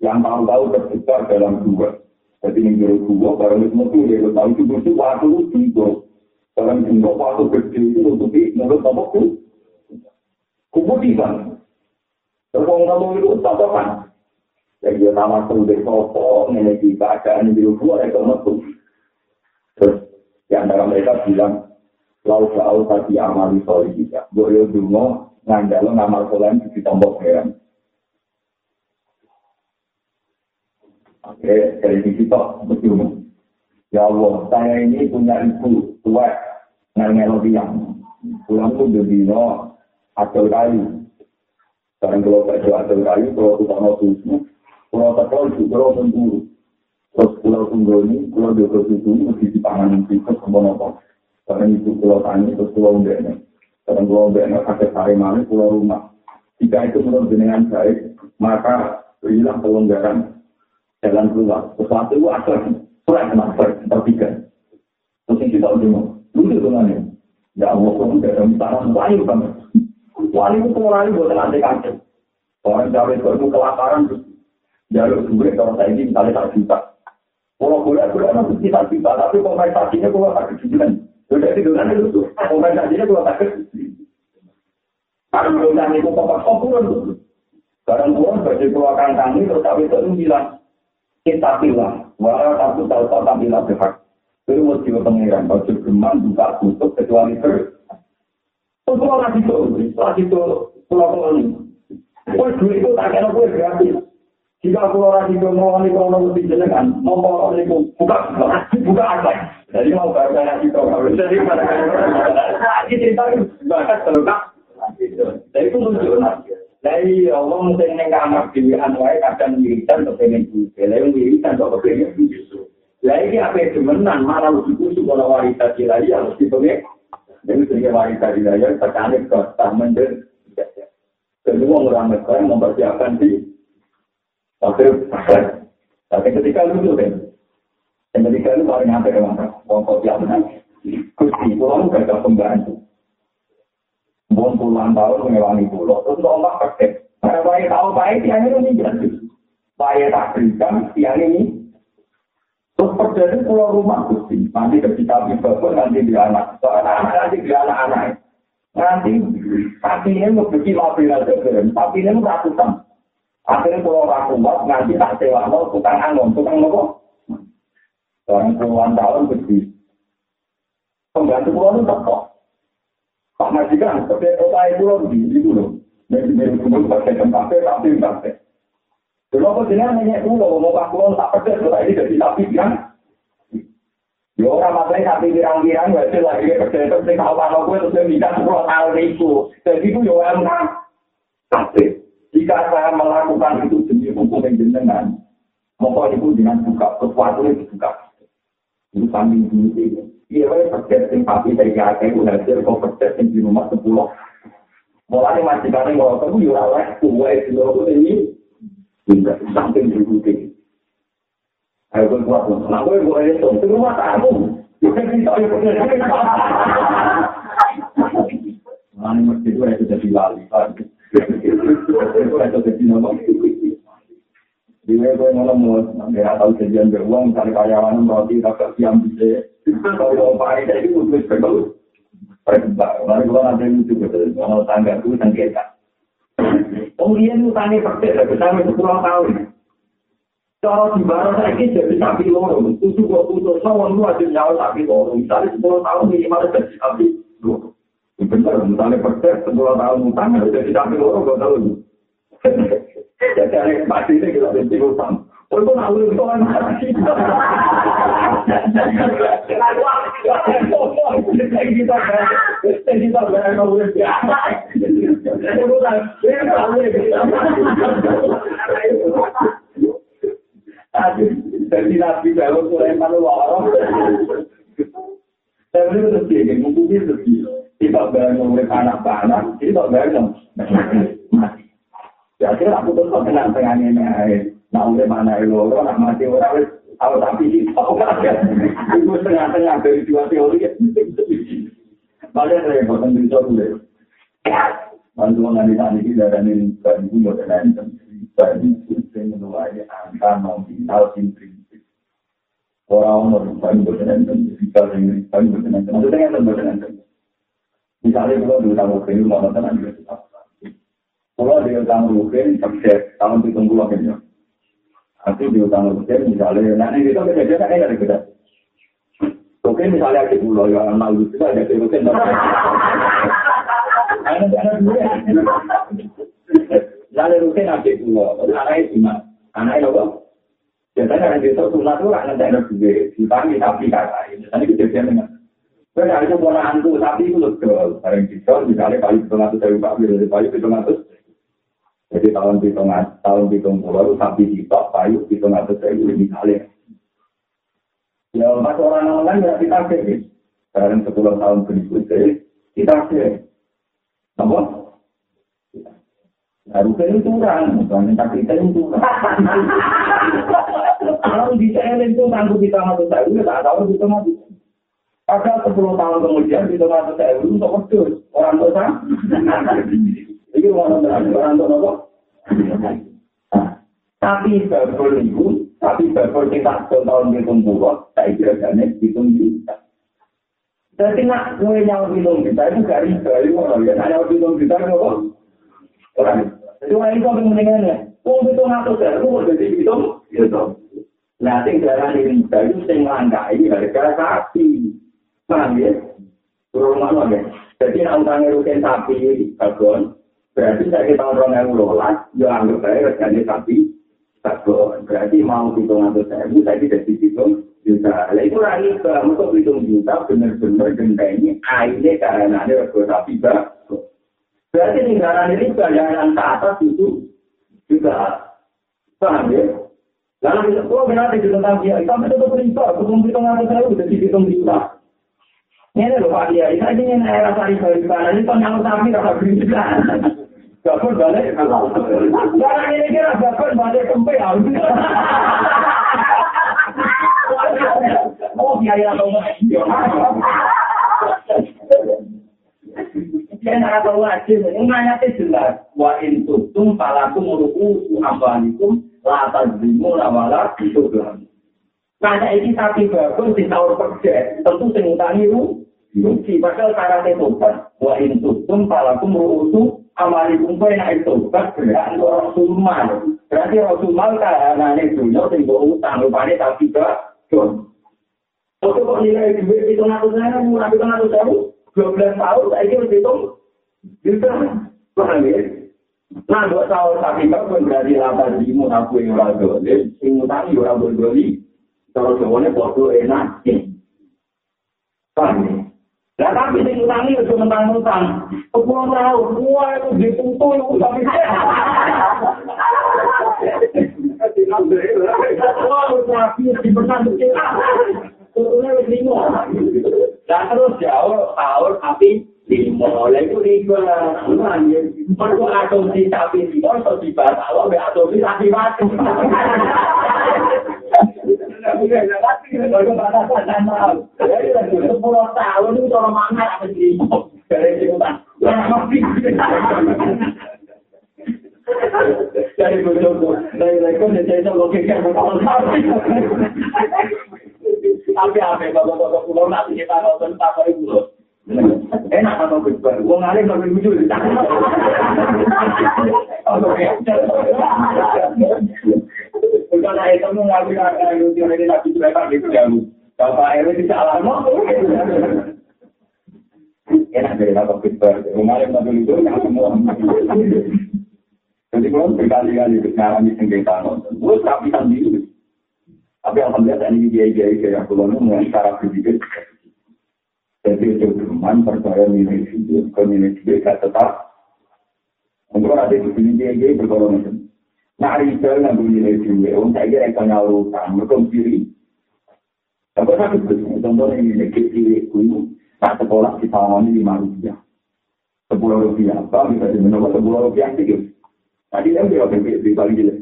yang tahu terpisah dalam 2. Jadi minggu 2 baru semua tu dia tahu itu waktu itu. Dalam jumlah waktu kecil itu untuk di nomor apa tu? Kemudian, terpengalaman itu apa? Jadi nama tu dekopo, memiliki keadaan di luar ekonomi. Terus yang dalam mereka bilang, lau saul tadi amali soli kita. Boleh dungo ngandalo amal solan di tombok heran. Okey, dari sisi tok betul. Ya Allah, saya ini punya ibu tua ngelodi yang pulang tu dino atau kayu. Sekarang kalau kerja atau kayu, kalau tukang notusnya, kalau takkan juga orang tunggu. Terus pulau tunggu ini, pulau dua itu mesti dipangan tikus semua. Sekarang itu pulau tani, terus pulau umbeknya. Sekarang pulau umbeknya pakai sari malam, pulau rumah. Jika itu menurut jenengan baik, maka berilah pelonggaran jalan keluar. Sesuatu itu akan berat, terpikat. Terus kita ujung, lucu dengannya. Ya Allah, kamu tidak ada misalnya, wahyu kamu. Wali itu orang ini buat nanti kacau. Orang cawe itu kelaparan. Jalur duit kalau saya ini misalnya 1 juta. Kalau boleh nanti kita 1 juta. Tapi kompensasinya kalau tak kejujuran. Sudah tidurnya itu. Kompensasinya kalau tak kejujuran. Karena belum itu bapak kompuran. Sekarang orang bagi keluarkan kami terus cawe itu bilang. Kita bilang. Walau aku tahu-tahu tak bilang berhak. Itu mesti berpengiran. Baju gemang buka tutup kecuali ber. Pulau lagi tu pulau ni. Pulau duit tu tak kena pulau gratis. Jika pulau lagi tu mau ni pulau lebih jenengan, mau pulau ni buka apa? Jadi mau kerja lagi tu kalau jadi mana kerja? Jadi tak bakat terluka. Jadi tu tujuan. Jadi Allah mesti nengkamak pilihan way kadang diritan untuk menentu, lain diritan untuk menentu. Lain apa semenan malah itu sekolah wanita lagi harus dipegang. Jadi sehingga wanita di layar terkanek ke taman dan kedua orang mereka mempersiapkan di waktu pasar. Tapi ketika itu kan, ketika itu paling hampir orang kau tiap naik, kursi pulang kerja pembantu, buang puluhan tahun mengewangi pulau, terus ombak pakai. Karena banyak tahu baik yang ini jadi, banyak tak berikan yang ini. Terus perjalanan pulau rumah kursi, nanti ketika ibu nanti dia anak, nanti dia anak-anak. Nanti papinya memberi lapiran segeran, papinya ratusan. Akhirnya pulau rakumat, nanti tak sewa mau tukang anom, tukang nopo. Seorang puluhan tahun kursi. Pembantu pulau itu tokoh. Pak Majikan, seperti otak pulau di dulu. Mereka pakai tempatnya, tapi Jolok jenengan nanya dulu, mau pak kulon tak pedes, kalau ini jadi tapi kan. Yo orang matanya tapi pirang-pirang, berarti lagi pedes terus kalau pano gue terus minta 10 tahun itu, jadi itu yo enak. Tapi jika saya melakukan itu demi hukum jenengan, maka itu dengan buka sesuatu yang dibuka. Itu samping dulu. Iya, saya pedas yang pasti saya nyakai, udah hasil, kalau pedas yang di rumah 10. Mulai masih kali ngolong, aku yurah lah, kuah itu loh, ini. Tidak, samping diikuti. Ayo, gue kuat, nah gue boleh hitung, itu rumah tamu. Kita bisa, ayo, pedas. Nah, ini mesti gue sudah dilali, kan. Gue sudah dinamang. Bila gue ngolong, nggak tahu sedian beruang, misalnya karyawan, roti, rakyat, siam, bisa. Kalau orang baik itu mudah sekali. Perempuan, orang luar negeri itu betul. Orang tangga itu sengketa. Kemudian utangnya percaya, bersama 10 tahun. Kalau di barat lagi jadi sapi lorong. Tujuh buat tujuh tahun lu ada nyawa sapi lorong. Misalnya 10 tahun minimal jadi sapi lorong. Benar, misalnya percaya 10 tahun utangnya jadi sapi lorong 2 tahun. Jadi ada masih lagi kita jadi utang. Orang pun awal itu orang masih. Kita berapa bulan dia? Tapi terlihat di bawah orang malu orang. Tapi itu sendiri, mungkin itu sendiri. Kita berapa bulan anak-anak? Kita berapa mati? Ya kira aku tuh kenal pengen ini. Nah, oleh mana itu orang mati orang itu awal tapi kita itu tengah-tengah dari 2 teori. Balik lagi bukan di satu lagi. Bantuan anak-anak ini dari ibu modal dan dari sistem menuai angka nominal intrinsik. Orang orang berkenaan dengan sistem berkenaan dengan dengan berkenaan. Misalnya kalau dulu kamu pergi mau nonton di tempat. Kalau dia kamu pergi sukses, kamu ditunggu akhirnya. Aku diutang rupiah misalnya, nah ini kita kejadian kan ada beda. Oke misalnya aku pulau yang malu juga ada rupiah. Anak-anak dulu ya. Misalnya rupiah ada pulau, anaknya cuma, anaknya apa? Biasanya ada di satu satu anak-anak dulu, dipanggil tapi katain. Nanti kejadian dengan. Karena itu pola hantu tapi itu legal. Barang diskon misalnya paling 100 dari Pak Wil dari paling 100. Jadi tahun hitung pulau sapi hitok payu hitung atas ribu misalnya. Ya mas orang online ya kita sih. Sekarang 10 tahun berikutnya kita sih. Apa? Harusnya itu kurang, bukan kita itu kurang. Kalau di challenge itu nanti kita mati saya, tak tahu kita mati. Padahal 10 tahun kemudian kita mati saya untuk betul orang tua. Jadi orang tua apa? Tapi berbol kita tahun hitung bulan, saya kira-kira hitung juta. Jadi nak mulai nyawa hitung juta itu gak riba, itu orang yang nyawa hitung juta itu apa? Orang. Cuma itu yang pentingnya, kalau hitung atau saya, aku boleh dihitung. Nah, yang jalan ini, saya itu yang melangkai harga sapi. Paham ya? Kurang-kurang ya? Jadi nak utangnya rukin sapi, bagon. Berarti saya tahun 2012, ya anggap saya resganya tapi takut. Berarti mau hitung atau saya, saya tidak dihitung juta. Itu lagi untuk hitung juta benar-benar denda ini akhirnya karena ada resgol tapi bagus. Berarti tinggalan ini bayaran ke atas itu juga paham ya? Lalu kita, oh benar itu tentang dia, sampai itu berita, hitung hitung atau saya sudah dihitung juta. Ini loh Pak Kiai, saya ingin era sari-sari barang ini pengaruh tapi rasa berikan. Gapun balik, barang ini kira gapun balik kempe ya. Oh Kiai atau enggak? Saya nak tahu aja, nanya jelas. Wa intutum palakum uruku ambanikum la tazimu lawala itu belum. Karena ini sapi bagus di tahun perjalanan, tentu sengutangi lu. Rugi, bakal karate tobat. Wa intutum palakum ru'usu amalikum bainai tobat. Berarti orang sulman. Berarti orang sulman kahanane dunia sehingga utang. Rupanya sapi bagus. Waktu kok nilai duit hitung atas saya, murah hitung atas saya, 12 tahun, saya ingin hitung. Bisa. Paham ya? Nah, buat tahun sapi bagus, berarti latar dimu, aku yang orang dolim, sengutangi orang dolim. Kalau semuanya bodoh enak, kan? Nah tapi yang utang itu mentang-mentang, aku tahu, wah itu ditutup, tapi saya, wah itu lagi dipercaya, Tentunya berlima. Dan terus jauh, tahun api lima. Lalu lima. Mereka asumsi tapi lima, atau tiba-tiba Allah berasumsi tapi mati. Kalau batasan dan maaf. Jadi, 10 tahun itu orang mana apa lima. Dari lima. Dari bodoh. Dari kau jadi kalau kita sampai bapak-bapak pulau nak kita nak tentang kali pulau. Enak kalau berbual. Wong ada kalau berbual. Kalau ya. Kalau ada kamu ngaji ada di hari nak itu lebar gitu ya. Bapak air di salam. Enak dari bapak berbual. Wong ada kalau berbual nak semua. Jadi kalau berkali-kali berkenaan di sengketa nonton. Buat tapi sendiri. Tapi alhamdulillah ini dia kayak kulonnya dengan cara berpikir. Jadi cuman percaya milik dia, komunikasi dia tetap. Untuk ada begini dia berkolonnya. Nah, itu yang begini dia, untuk dia akan nyaluran berkompiri. Tapi kan itu contohnya ini kecil itu, tak sekolah kita awalnya Rp5. Rp10 apa kita diminum Rp10 gitu. Tadi kan dia bagi dia.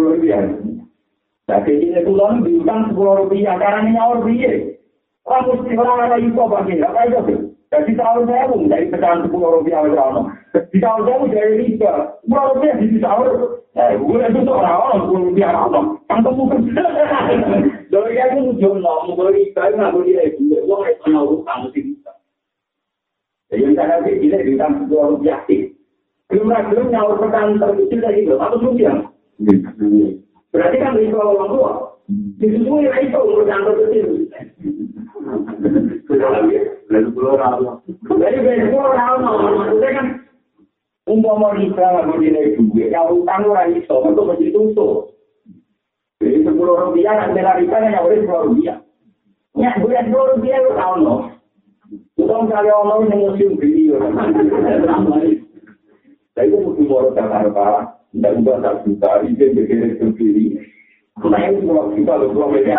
Rp10. Tapi ini tulang diutang Rp10, karena nyawa Rp10. Orang mesti orang ada info bagi, apa itu? Jadi tahun saya pun dari pecahan Rp10 macam mana? Di tahun saya dari riba, Rp10 di tahun. Gue itu orang Rp10 macam, tanggung bukan. Jadi saya pun jomblo, memberi riba, memberi lagi, uang itu nyawa tanggung riba. Jadi saya nanti kita diutang Rp10. Belum nyawa pecahan terkecil dari itu, Rp100. Berarti kan riba orang tua. Disusunya riba umur jangka kecil. Lalu pulau rauh. Maksudnya kan, umpama riba lagu dinai duit, kalau utang orang riba, itu masih tutup. Jadi Rp10, kan bela riba kan yang boleh Rp10. Ya, bulan Rp10 itu tahun lho. Utang kali orang yang musim beli. Tapi itu mesti orang yang harga. Tidak ubah tak juta, izin bergerak sendiri. Saya pulang kita lho, pulang mereka.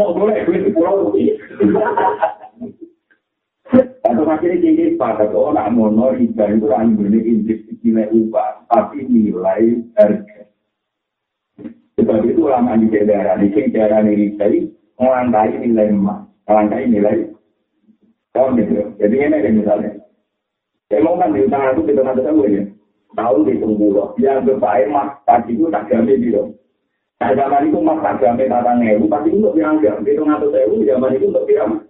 Mau boleh, duit pulang. Atau akhirnya jadi sepakat, oh nak monor, ibarat orang berdiri nilai ubah, tapi nilai harga. Sebab itu ulama di daerah, di daerah ini tadi, melangkai nilai emas, melangkai nilai. Tahu gitu. Jadi ini ada misalnya. Saya mau kan diutang aku, kita nanti tahu ya. Tahu di Tenggulok, dia berbaik mas tadi itu tak jamin gitu. Nah zaman itu mas tak jamin tata ngeru, pasti untuk diranggang. Di Tenggulok zaman itu untuk diranggang.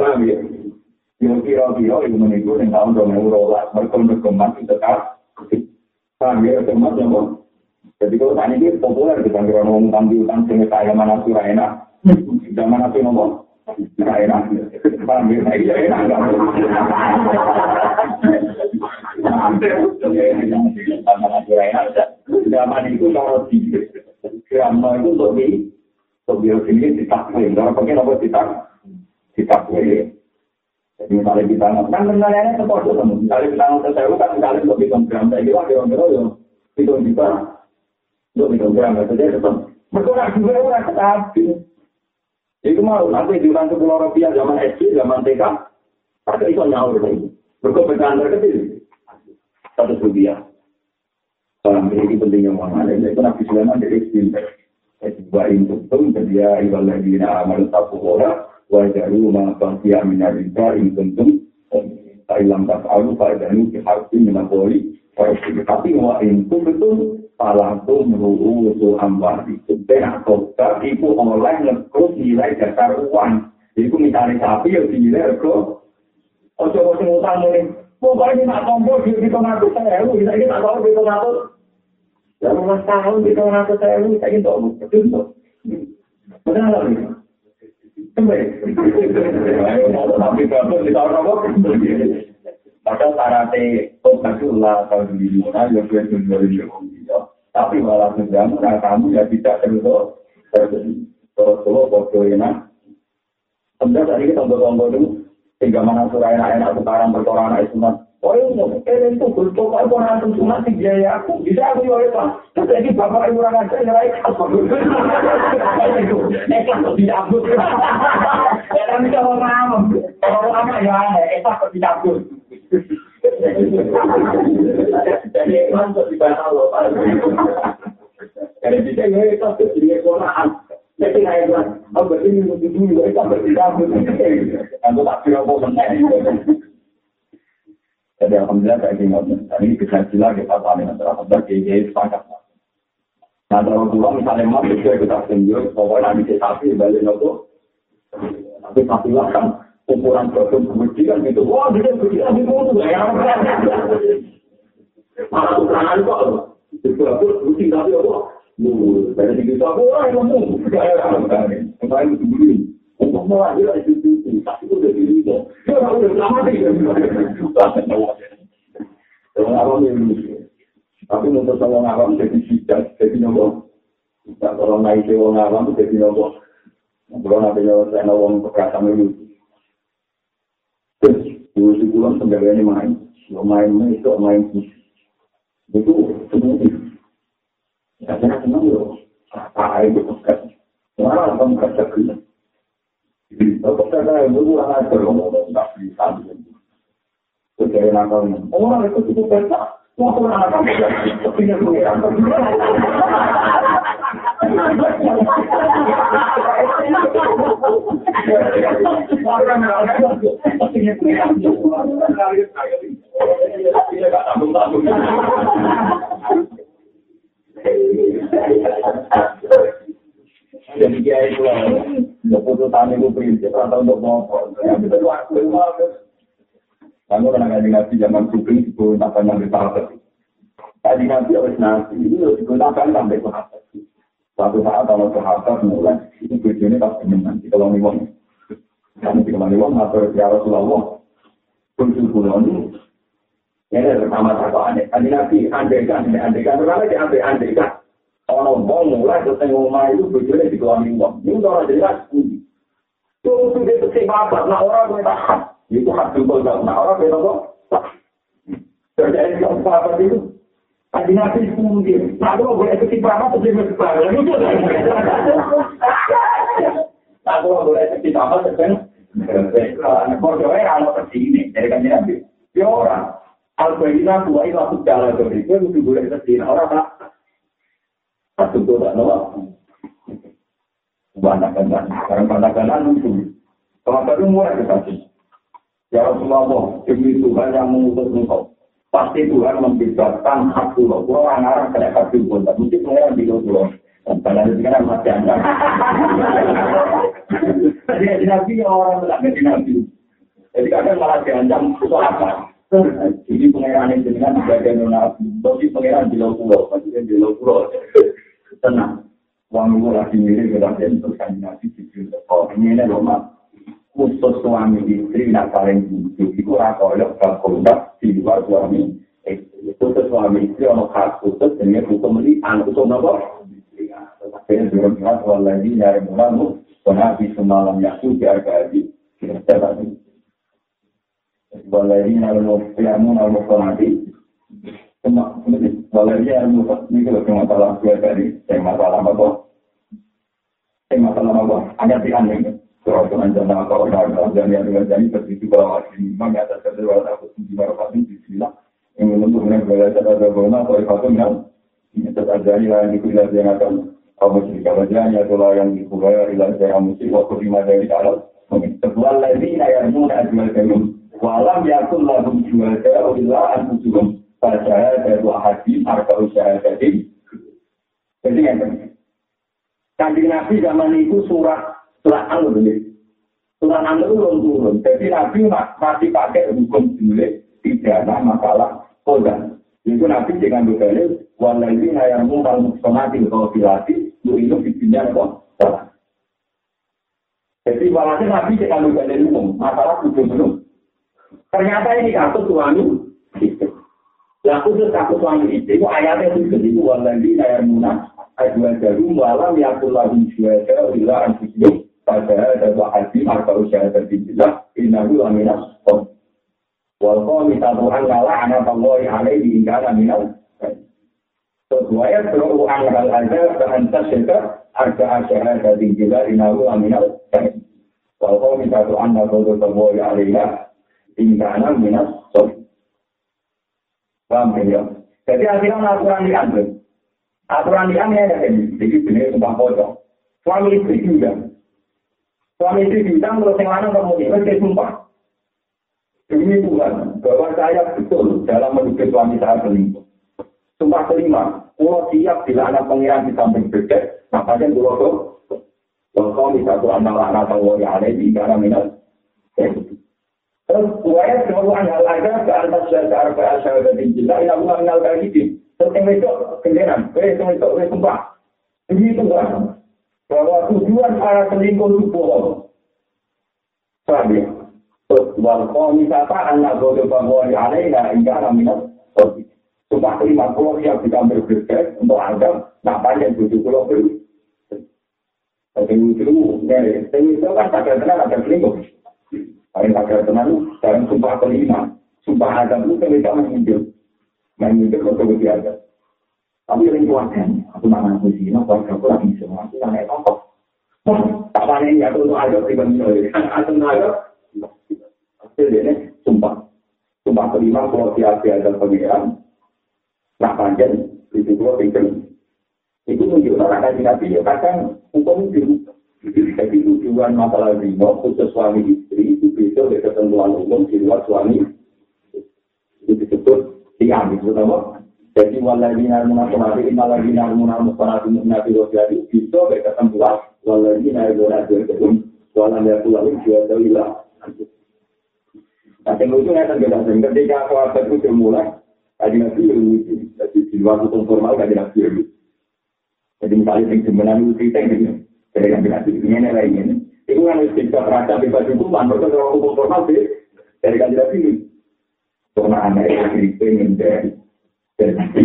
Paham ya? Ya kira-kira itu menipu yang tahun 2012, berkembang itu tetap. Paham ya? Semua semua. Jadi kalau tadi itu populer, kita kira ngomong utang sehingga saya mana surah enak. Zaman aku ngomong, surah enak. Paham ya? Iya enak. Zaman itu cara tidur. Kerana itu untuk biologi ditakwe. Kalau pakai apa ditakwe. Jadi misalnya kita kan sebenarnya support itu. Misalnya kita nonton sewa kan misalnya untuk hitung gram. Saya kira kira-kira hitung juta untuk hitung gram. Jadi tetap berkurang juga orang tetapi itu mau nanti diurang Rp10 zaman SD, zaman TK. Pakai itu nyaur lagi. Berkompetensi terkecil. Rp100. Orang ini pentingnya mana? Itu Nabi Sulaiman dari Sintek. Dua intum dia ibadah di amal tapuora wajaru ma'afiyah minarika intum. Tailam tak alu faidahu diharapin menaboli. Tapi wa intum itu palatum ruusu ambari. Tentang dokter itu oleh ngekrus nilai dasar uang. Jadi aku misalnya sapi yang dinilai ngekrus. Ojo-ojo utang ini. Pokoknya nak kompor di tengah tu saya lu, kita nak tahu di tengah tu. Jangan mas tahu di tengah tu saya lu, kita ingin tahu betul. Betul tak ni? Betul. Kalau tapi kalau di tahun apa? Padahal tarate Tuhanullah tahun di mana yang tuan tuan dia. Tapi walaupun jam, kamu ya tidak terus terus bocorian. Sebenarnya tadi kita tunggu dulu. Tiga mana surah enak-enak sekarang berkorang anak sunat Orang mukmin itu bertukar orang tu cuma dijaya aku, bisa aku jual apa? Terjadi bapak ibu orang saya ngerai apa? Itu, esok terjabut. Jangan kita orang lama ya, esok terjabut. Jadi esok dibawa Allah. Jadi kita ngerai esok terjadi kolaan. Jadi saya bilang, aku berdiri untuk dulu, esok terjabut. Aku tak kira apa mengenai. Jadi alhamdulillah saya ingin tadi dikaji lagi kita paling antara kita KJ sepakat. Nah kalau pulang misalnya masih kita tunjuk bahwa nanti kita balik nopo, tapi pastilah kan ukuran produk kemudian gitu. Wah dia berkira itu yang apa? Malah ukuran itu apa? Ukuran itu tapi apa? Nur. Jadi kita orang yang mampu. Kita yang dibeli. Untuk melakukan itu tapi itu dari itu. Dia harus lama dia. Orang awam yang miskin, tapi untuk orang awam jadi sihat, jadi nombor. Orang naik orang awam jadi nombor. Belum ada yang saya nombor perkasa melu. Terus dua bulan sebenarnya main, main itu semuanya. Saya senang loh. Apa itu perkasa? Mana perkasa kita? Perkasa itu bukan ada orang tapi sambil. Jadi nak kau ni, orang itu cukup besar, orang nak kau besar, tapi dia punya apa? Orang nak kau besar, tapi dia punya apa? Dia tak tanggung. Jadi dia itu, lepas tahun itu pergi, lepas tahun itu bawa. Yang kita luar biasa. Kalau orang ngaji ngaji zaman kuping itu nak pandang berpahala. Tadi ngaji awal ngaji ini digunakan sampai berhasil. Suatu saat kalau berhasil mulai itu tujuannya pasti nanti kalau niwang. Kami kalau niwang atau tiara sulawong kunci kulon. Ini pertama satu aneh. Tadi ngaji andekan terlalu andekan. Orang bong mulai tengok rumah itu tujuannya di kalau niwang. Ini orang jelas kunci. Tuh tu dia bersebab nak orang bertahan. Itu hak jempol tak nak orang berapa? Terjadi apa itu? Tadi nanti mungkin. Nak kalau boleh ketimbang apa terjadi sekarang? Itu dah. Nak kalau boleh ketimbang apa sekarang? Korjoi kalau terjadi dari kan nanti. Dia orang alkoholisme tua itu aku jalan terus. Dia mesti boleh terjadi orang tak. Satu dua nak. Banyak kanan muncul. Kalau baru murah kita. Ya Rasulullah, demi Tuhan yang mengutus engkau, pasti Tuhan membebaskan hak pulau. Pulau orang-orang kena hak pulau, tak mesti orang bilang pulau. Karena itu kan masih ada. Jadi nabi orang tak jadi nabi. Jadi kadang malah diancam apa? Jadi pengairan yang dengan bagian orang nabi, tapi pengairan bilang pulau, maksudnya bilang pulau. Tenang, uang murah di miring kita dan terkait nabi tujuh. Oh, ini lemah. Khusus suami istri nak saling hidup itu rakyat berkondak di luar suami istri. Khusus suami istri orang khas khusus dengan hukum li'an, hukum nombor. Akhirnya juga melihat waladhi nyari mulamu, penhabis semalam yaksu biar gaji. Kita tadi. Waladhi nyari mulamu, nyari penhabis. Waladhi nyari mulamu, ini kalau yang masalah biar gaji. Yang masalah apa? Agak diandeng. Kerajaan jannah atau kerajaan jannah dengan jani tertuju bahwa imam yang atas kedua orang itu di barokatin di sila yang menuntut dengan belajar ada guna atau ifatun yang terjadi yang dikuliah yang akan kamu cerita bacaan yang telah yang dikuliah ilah yang musik waktu lima dari alam sebuah lagi ayat muna jual telum walam yakun lagu jual telum ilah anfusukum percaya dari wahdi harta usaha jadi yang penting tadi nabi zaman itu Surat Al-Mulk turun. Jadi Nabi masih pakai hukum dulu tidak ada masalah kodam. Itu Nabi dengan berkali walaupun ayam mural musnadil atau filati itu fitnya kok. Jadi walaupun Nabi dengan berkali umum masalah hukum belum. Ternyata ini kasus suami itu. Lalu kasus suami itu ayatnya itu jadi walaupun ayam mural ajuan jarum walam yakul lahum syuhada illa anfusuhum pada ada bahasa marka usaha terbincang inahu aminah. Walqami satu anggal anak Allah alaihi diingkana minal. Sesuai seluruh anggal azab terhentas serta arca-arca dari jilal inahu aminal. Walqami satu anggal Allah alaihi diingkana minal. Paham ya? Jadi akhirnya aturan diambil. Aturan diambil ada ini. Jadi benar sumpah pocong. Suami istri diundang. Suami istri diundang terus yang lain kemudian dia sumpah. Demi Tuhan, bahwa saya betul dalam menuduh suami saya selingkuh. Sumpah kelima, kalau siap bila anak pengiran di samping berdek, makanya kalau itu, kalau di satu anak-anak Allah yang ada di karena minat. Terus, kuaya semua hal ada ke atas syarikat syarikat di jillah, ilah bukan menalkan itu. Terus yang itu, kenderan, saya sumpah. Demi Tuhan, bahwa tujuan para selingkuh itu bohong. Sahabat. Walau misalnya anak bodoh bawa di alai dan ingkar minat, cuma 50 yang kita berbeda untuk anda nak panjang 70 beri. Tapi itu, saya kan tak kenal ada kelingkuh. Paling tak kenal dalam sumpah kelima, sumpah anda itu kita menginjil untuk berjaga. Tapi lingkungan, aku nak mengusir, nak buat kerja di semua, aku nak naik tongkok. Tak panen ya, aku nak ada pribadi, aku nak ada. Ini sumpah kelima kalau tiap-tiap dan pengiran nak panjang itu kalau tinggal itu menunjukkan anak nabi ya kadang hukum itu jadi tujuan masalah rimo khusus suami istri itu beda dari ketentuan umum di luar suami itu disebut diambil pertama jadi waladina munafik waladina munafik jadi beda dari ketentuan waladina munafik waladina munafik jadi lah. Tapi lucunya kan beda-beda. Ketika sahabat itu bermulai, tadi nabi bermuji. Jadi di luar hukum formal tadi nabi bermuji. Jadi misalnya yang sebenarnya itu kita ini, jadi nabi nabi ini. Itu kan istiqamah terasa bebas hukuman. Mereka dalam hukum formal sih, jadi nabi nabi ini. Karena anak itu ingin dari nabi,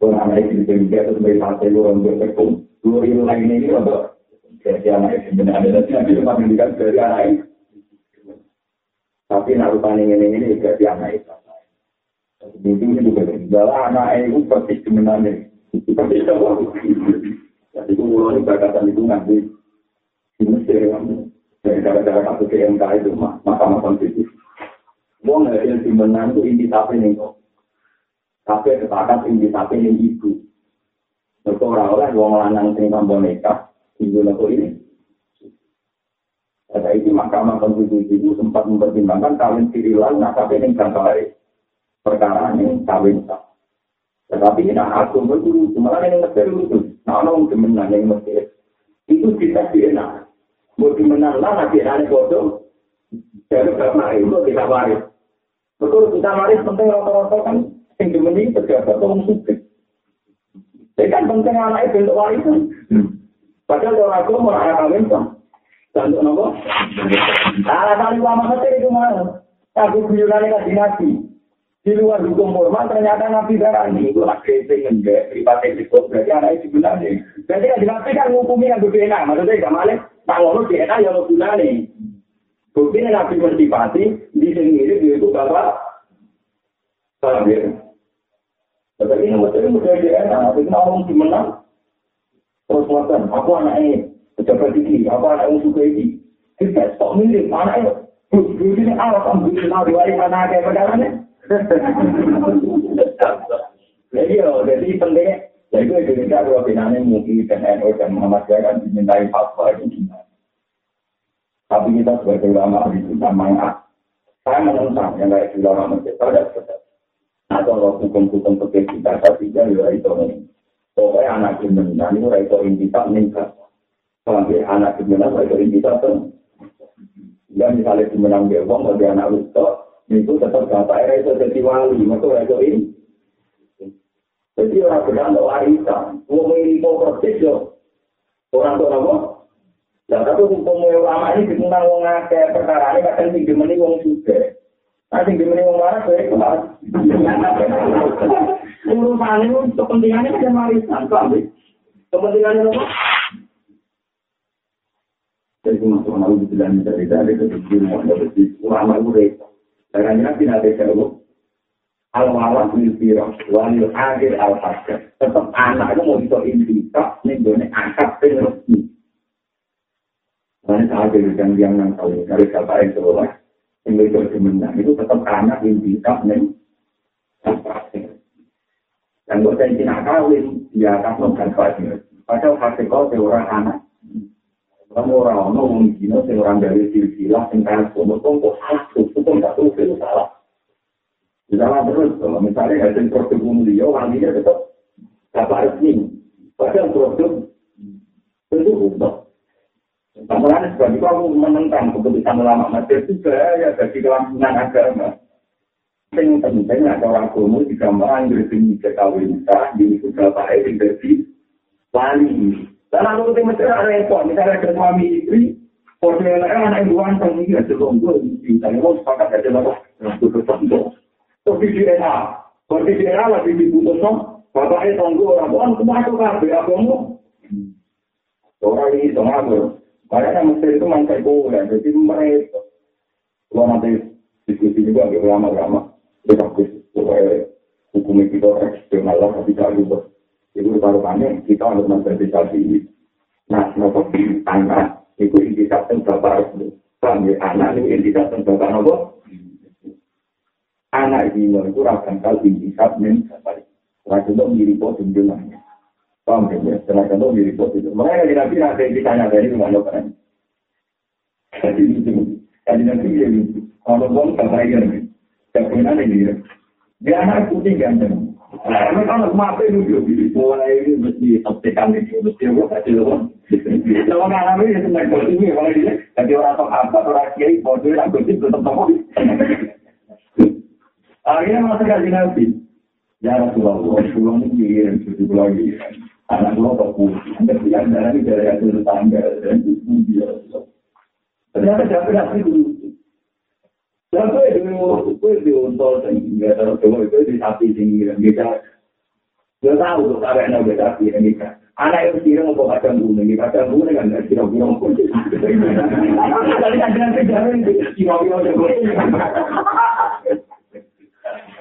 karena anak itu ingin dari sebagai partai orang berhukum. Dua ribu lain ini apa? Jadi anak itu sebenarnya nanti nabi itu memberikan dari anak itu. Tapi nak lupa ini juga dia anak itu. Mungkin juga adalah anak itu persis sebenarnya. Persis apa? Jadi kalau ini berkaitan itu nanti Mesir yang cara-cara kasus PMK itu Mahkamah Konstitusi. Mau nggak yang sebenarnya itu inti tapi nih kok. Tapi sepakat inti tapi nih ibu. Betul orang orang lanang tentang boneka ibu laku ini. Ada itu Mahkamah Konstitusi itu sempat mempertimbangkan kawin siri lain tapi ini sampai perkara ini kawin sah. Tetapi nak aku betul, malah yang Mesir betul. Namun kemenangan yang Mesir itu kita tidak. Mungkin menanglah nanti ada bodoh. Jadi karena itu kita waris. Betul kita waris penting rata-rata kan tinggi terjaga atau musik. Jadi kan penting anak itu waris. Padahal orang itu mau anak kawin sah. Untuk nopo, kali lama itu mana? Aku buyuran kasih di luar hukum formal ternyata nabi darani itu lagi dengan pribadi itu berarti anak itu sebenarnya. Berarti kan nabi kan ngukumi yang berbeda, maksudnya gak malah tanggung DNA yang berbeda nih. Bukti nabi bersifati di sendiri itu bapak sabir. Tapi ini maksudnya mudah DNA, tapi ngomong gimana? Terus macam aku anaknya. Pejabat ini, apa yang suka ini? Kita stok milik, mana ya? Bukti ini alat, bukti lalu diwari mana ada pedalannya? Jadi pentingnya, jadi gue Indonesia kalau binanya mungkin dan NU dan Muhammadiyah kan dimintai fatwa ini. Tapi kita sebagai ulama itu sama yang saya menentang yang dari ulama kita ada seperti atau hukum-hukum seperti kita tapi dia itu ini. Pokoknya anak Indonesia ini itu intinya meningkat. Sampai anak kemenang, mereka bisa tengok. Ya, misalnya kemenang beruang, bagi anak rustok, itu tetap sampai mereka jadi wali, maka mereka ini. Jadi orang benar untuk warisan. Ngomong ini kok persis, loh. Orang-orang apa? Nah, tapi hukumnya ulama ini dikenal ngomong-ngomong perkara ini, kadang tinggi meniwong juga. Nah, tinggi meniwong marah, saya kelas. Urusan ini, kepentingannya ada warisan, sampai. Kepentingannya apa? Jadi masalah itu tidak bisa ditarik dari diri manusia. Ulama itu rela. Karena Nabi Nabi Shallallahu Al-Walad Al-Firah Walil Akhir Al-Hasad. Tetap anak itu mau bisa intikah Nenggone angkat penerusnya. Karena saat dirikan yang nangkali dari sahabat yang seolah Indonesia Jemenang itu tetap anak intikah Nenggone. Dan buat saya tidak kawin dia akan menggantikan. Padahal hasil kau seorang anak kamu orang-orang mungkin seorang dari silsilah tentang semua kongkong satu, itu nggak tahu itu salah. Salah terus, kalau misalnya hasil produk beliau, wanginya tetap kabar resmi. Padahal produk itu untuk. Tambahan sebagai kamu menentang keputusan ulama Mesir juga ya bagi kelanjutan agama. Yang penting adalah kamu jika menganggurkan kekawin sah, jadi sudah baik dari wali. Dalam lalu penting macam ada repot, misalnya ada suami istri, portfolio anak ibuan suami ada lomba, misalnya mau sepakat ada lomba, bertemu. Portfolio lagi dibutuhkan, bapaknya tangguh orang bukan kemasukan, berapa orang ini tangguh, karena mesti itu mantai boleh, jadi mereka kalau nanti diskusi juga agak lama-lama, berarti supaya hukum kita eksternal lah, tapi tak lupa. Itu baru panen kita harus memperbaiki. Nah, kalau anak itu indikator bapak itu, bagi anak itu indikator bapak apa? Anak ini itu akan kalau indikator bapak. Waktu itu miripot jumlahnya. Paham ya? Setelah itu miripot itu. Makanya tidak bisa ditanya dari mana orang. Jadi itu. Jadi nanti dia itu kalau bom kebaikan. Tapi nanti dia. Dia anak kucing ganteng. Karena kalau mati itu mulai ini mesti optikan itu mesti buat itu. Kalau malam ini senang buat ini kalau ini tadi orang apa orang kiai bodoh aku itu tetap tahu. Akhirnya masuk ke Nabi. Ya Rasulullah, suruh ini kirim suruh lagi. Anak lo bagus. Tapi yang dari itu tangga dan itu dia. Ternyata jatuh hati dulu. Jangan itu untuk tinggal terus itu tapi tinggal kita. Dia tahu tu cara nak berhati kita. Anak itu kira untuk kacang bulu kan kira pun. Tadi ada yang kejar itu kira pun.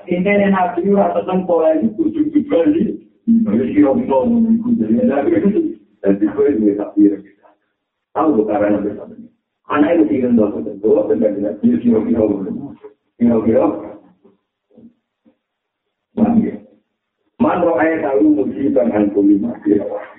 Ini nak kira tentang pola itu tujuh kali. Kira pun itu jadi. Tapi boleh tak kira kita. Tahu tu cara nak berhati. Anak itu tinggal dua tahun, dua tahun. Mana ayat tahu musibah dan kulimah.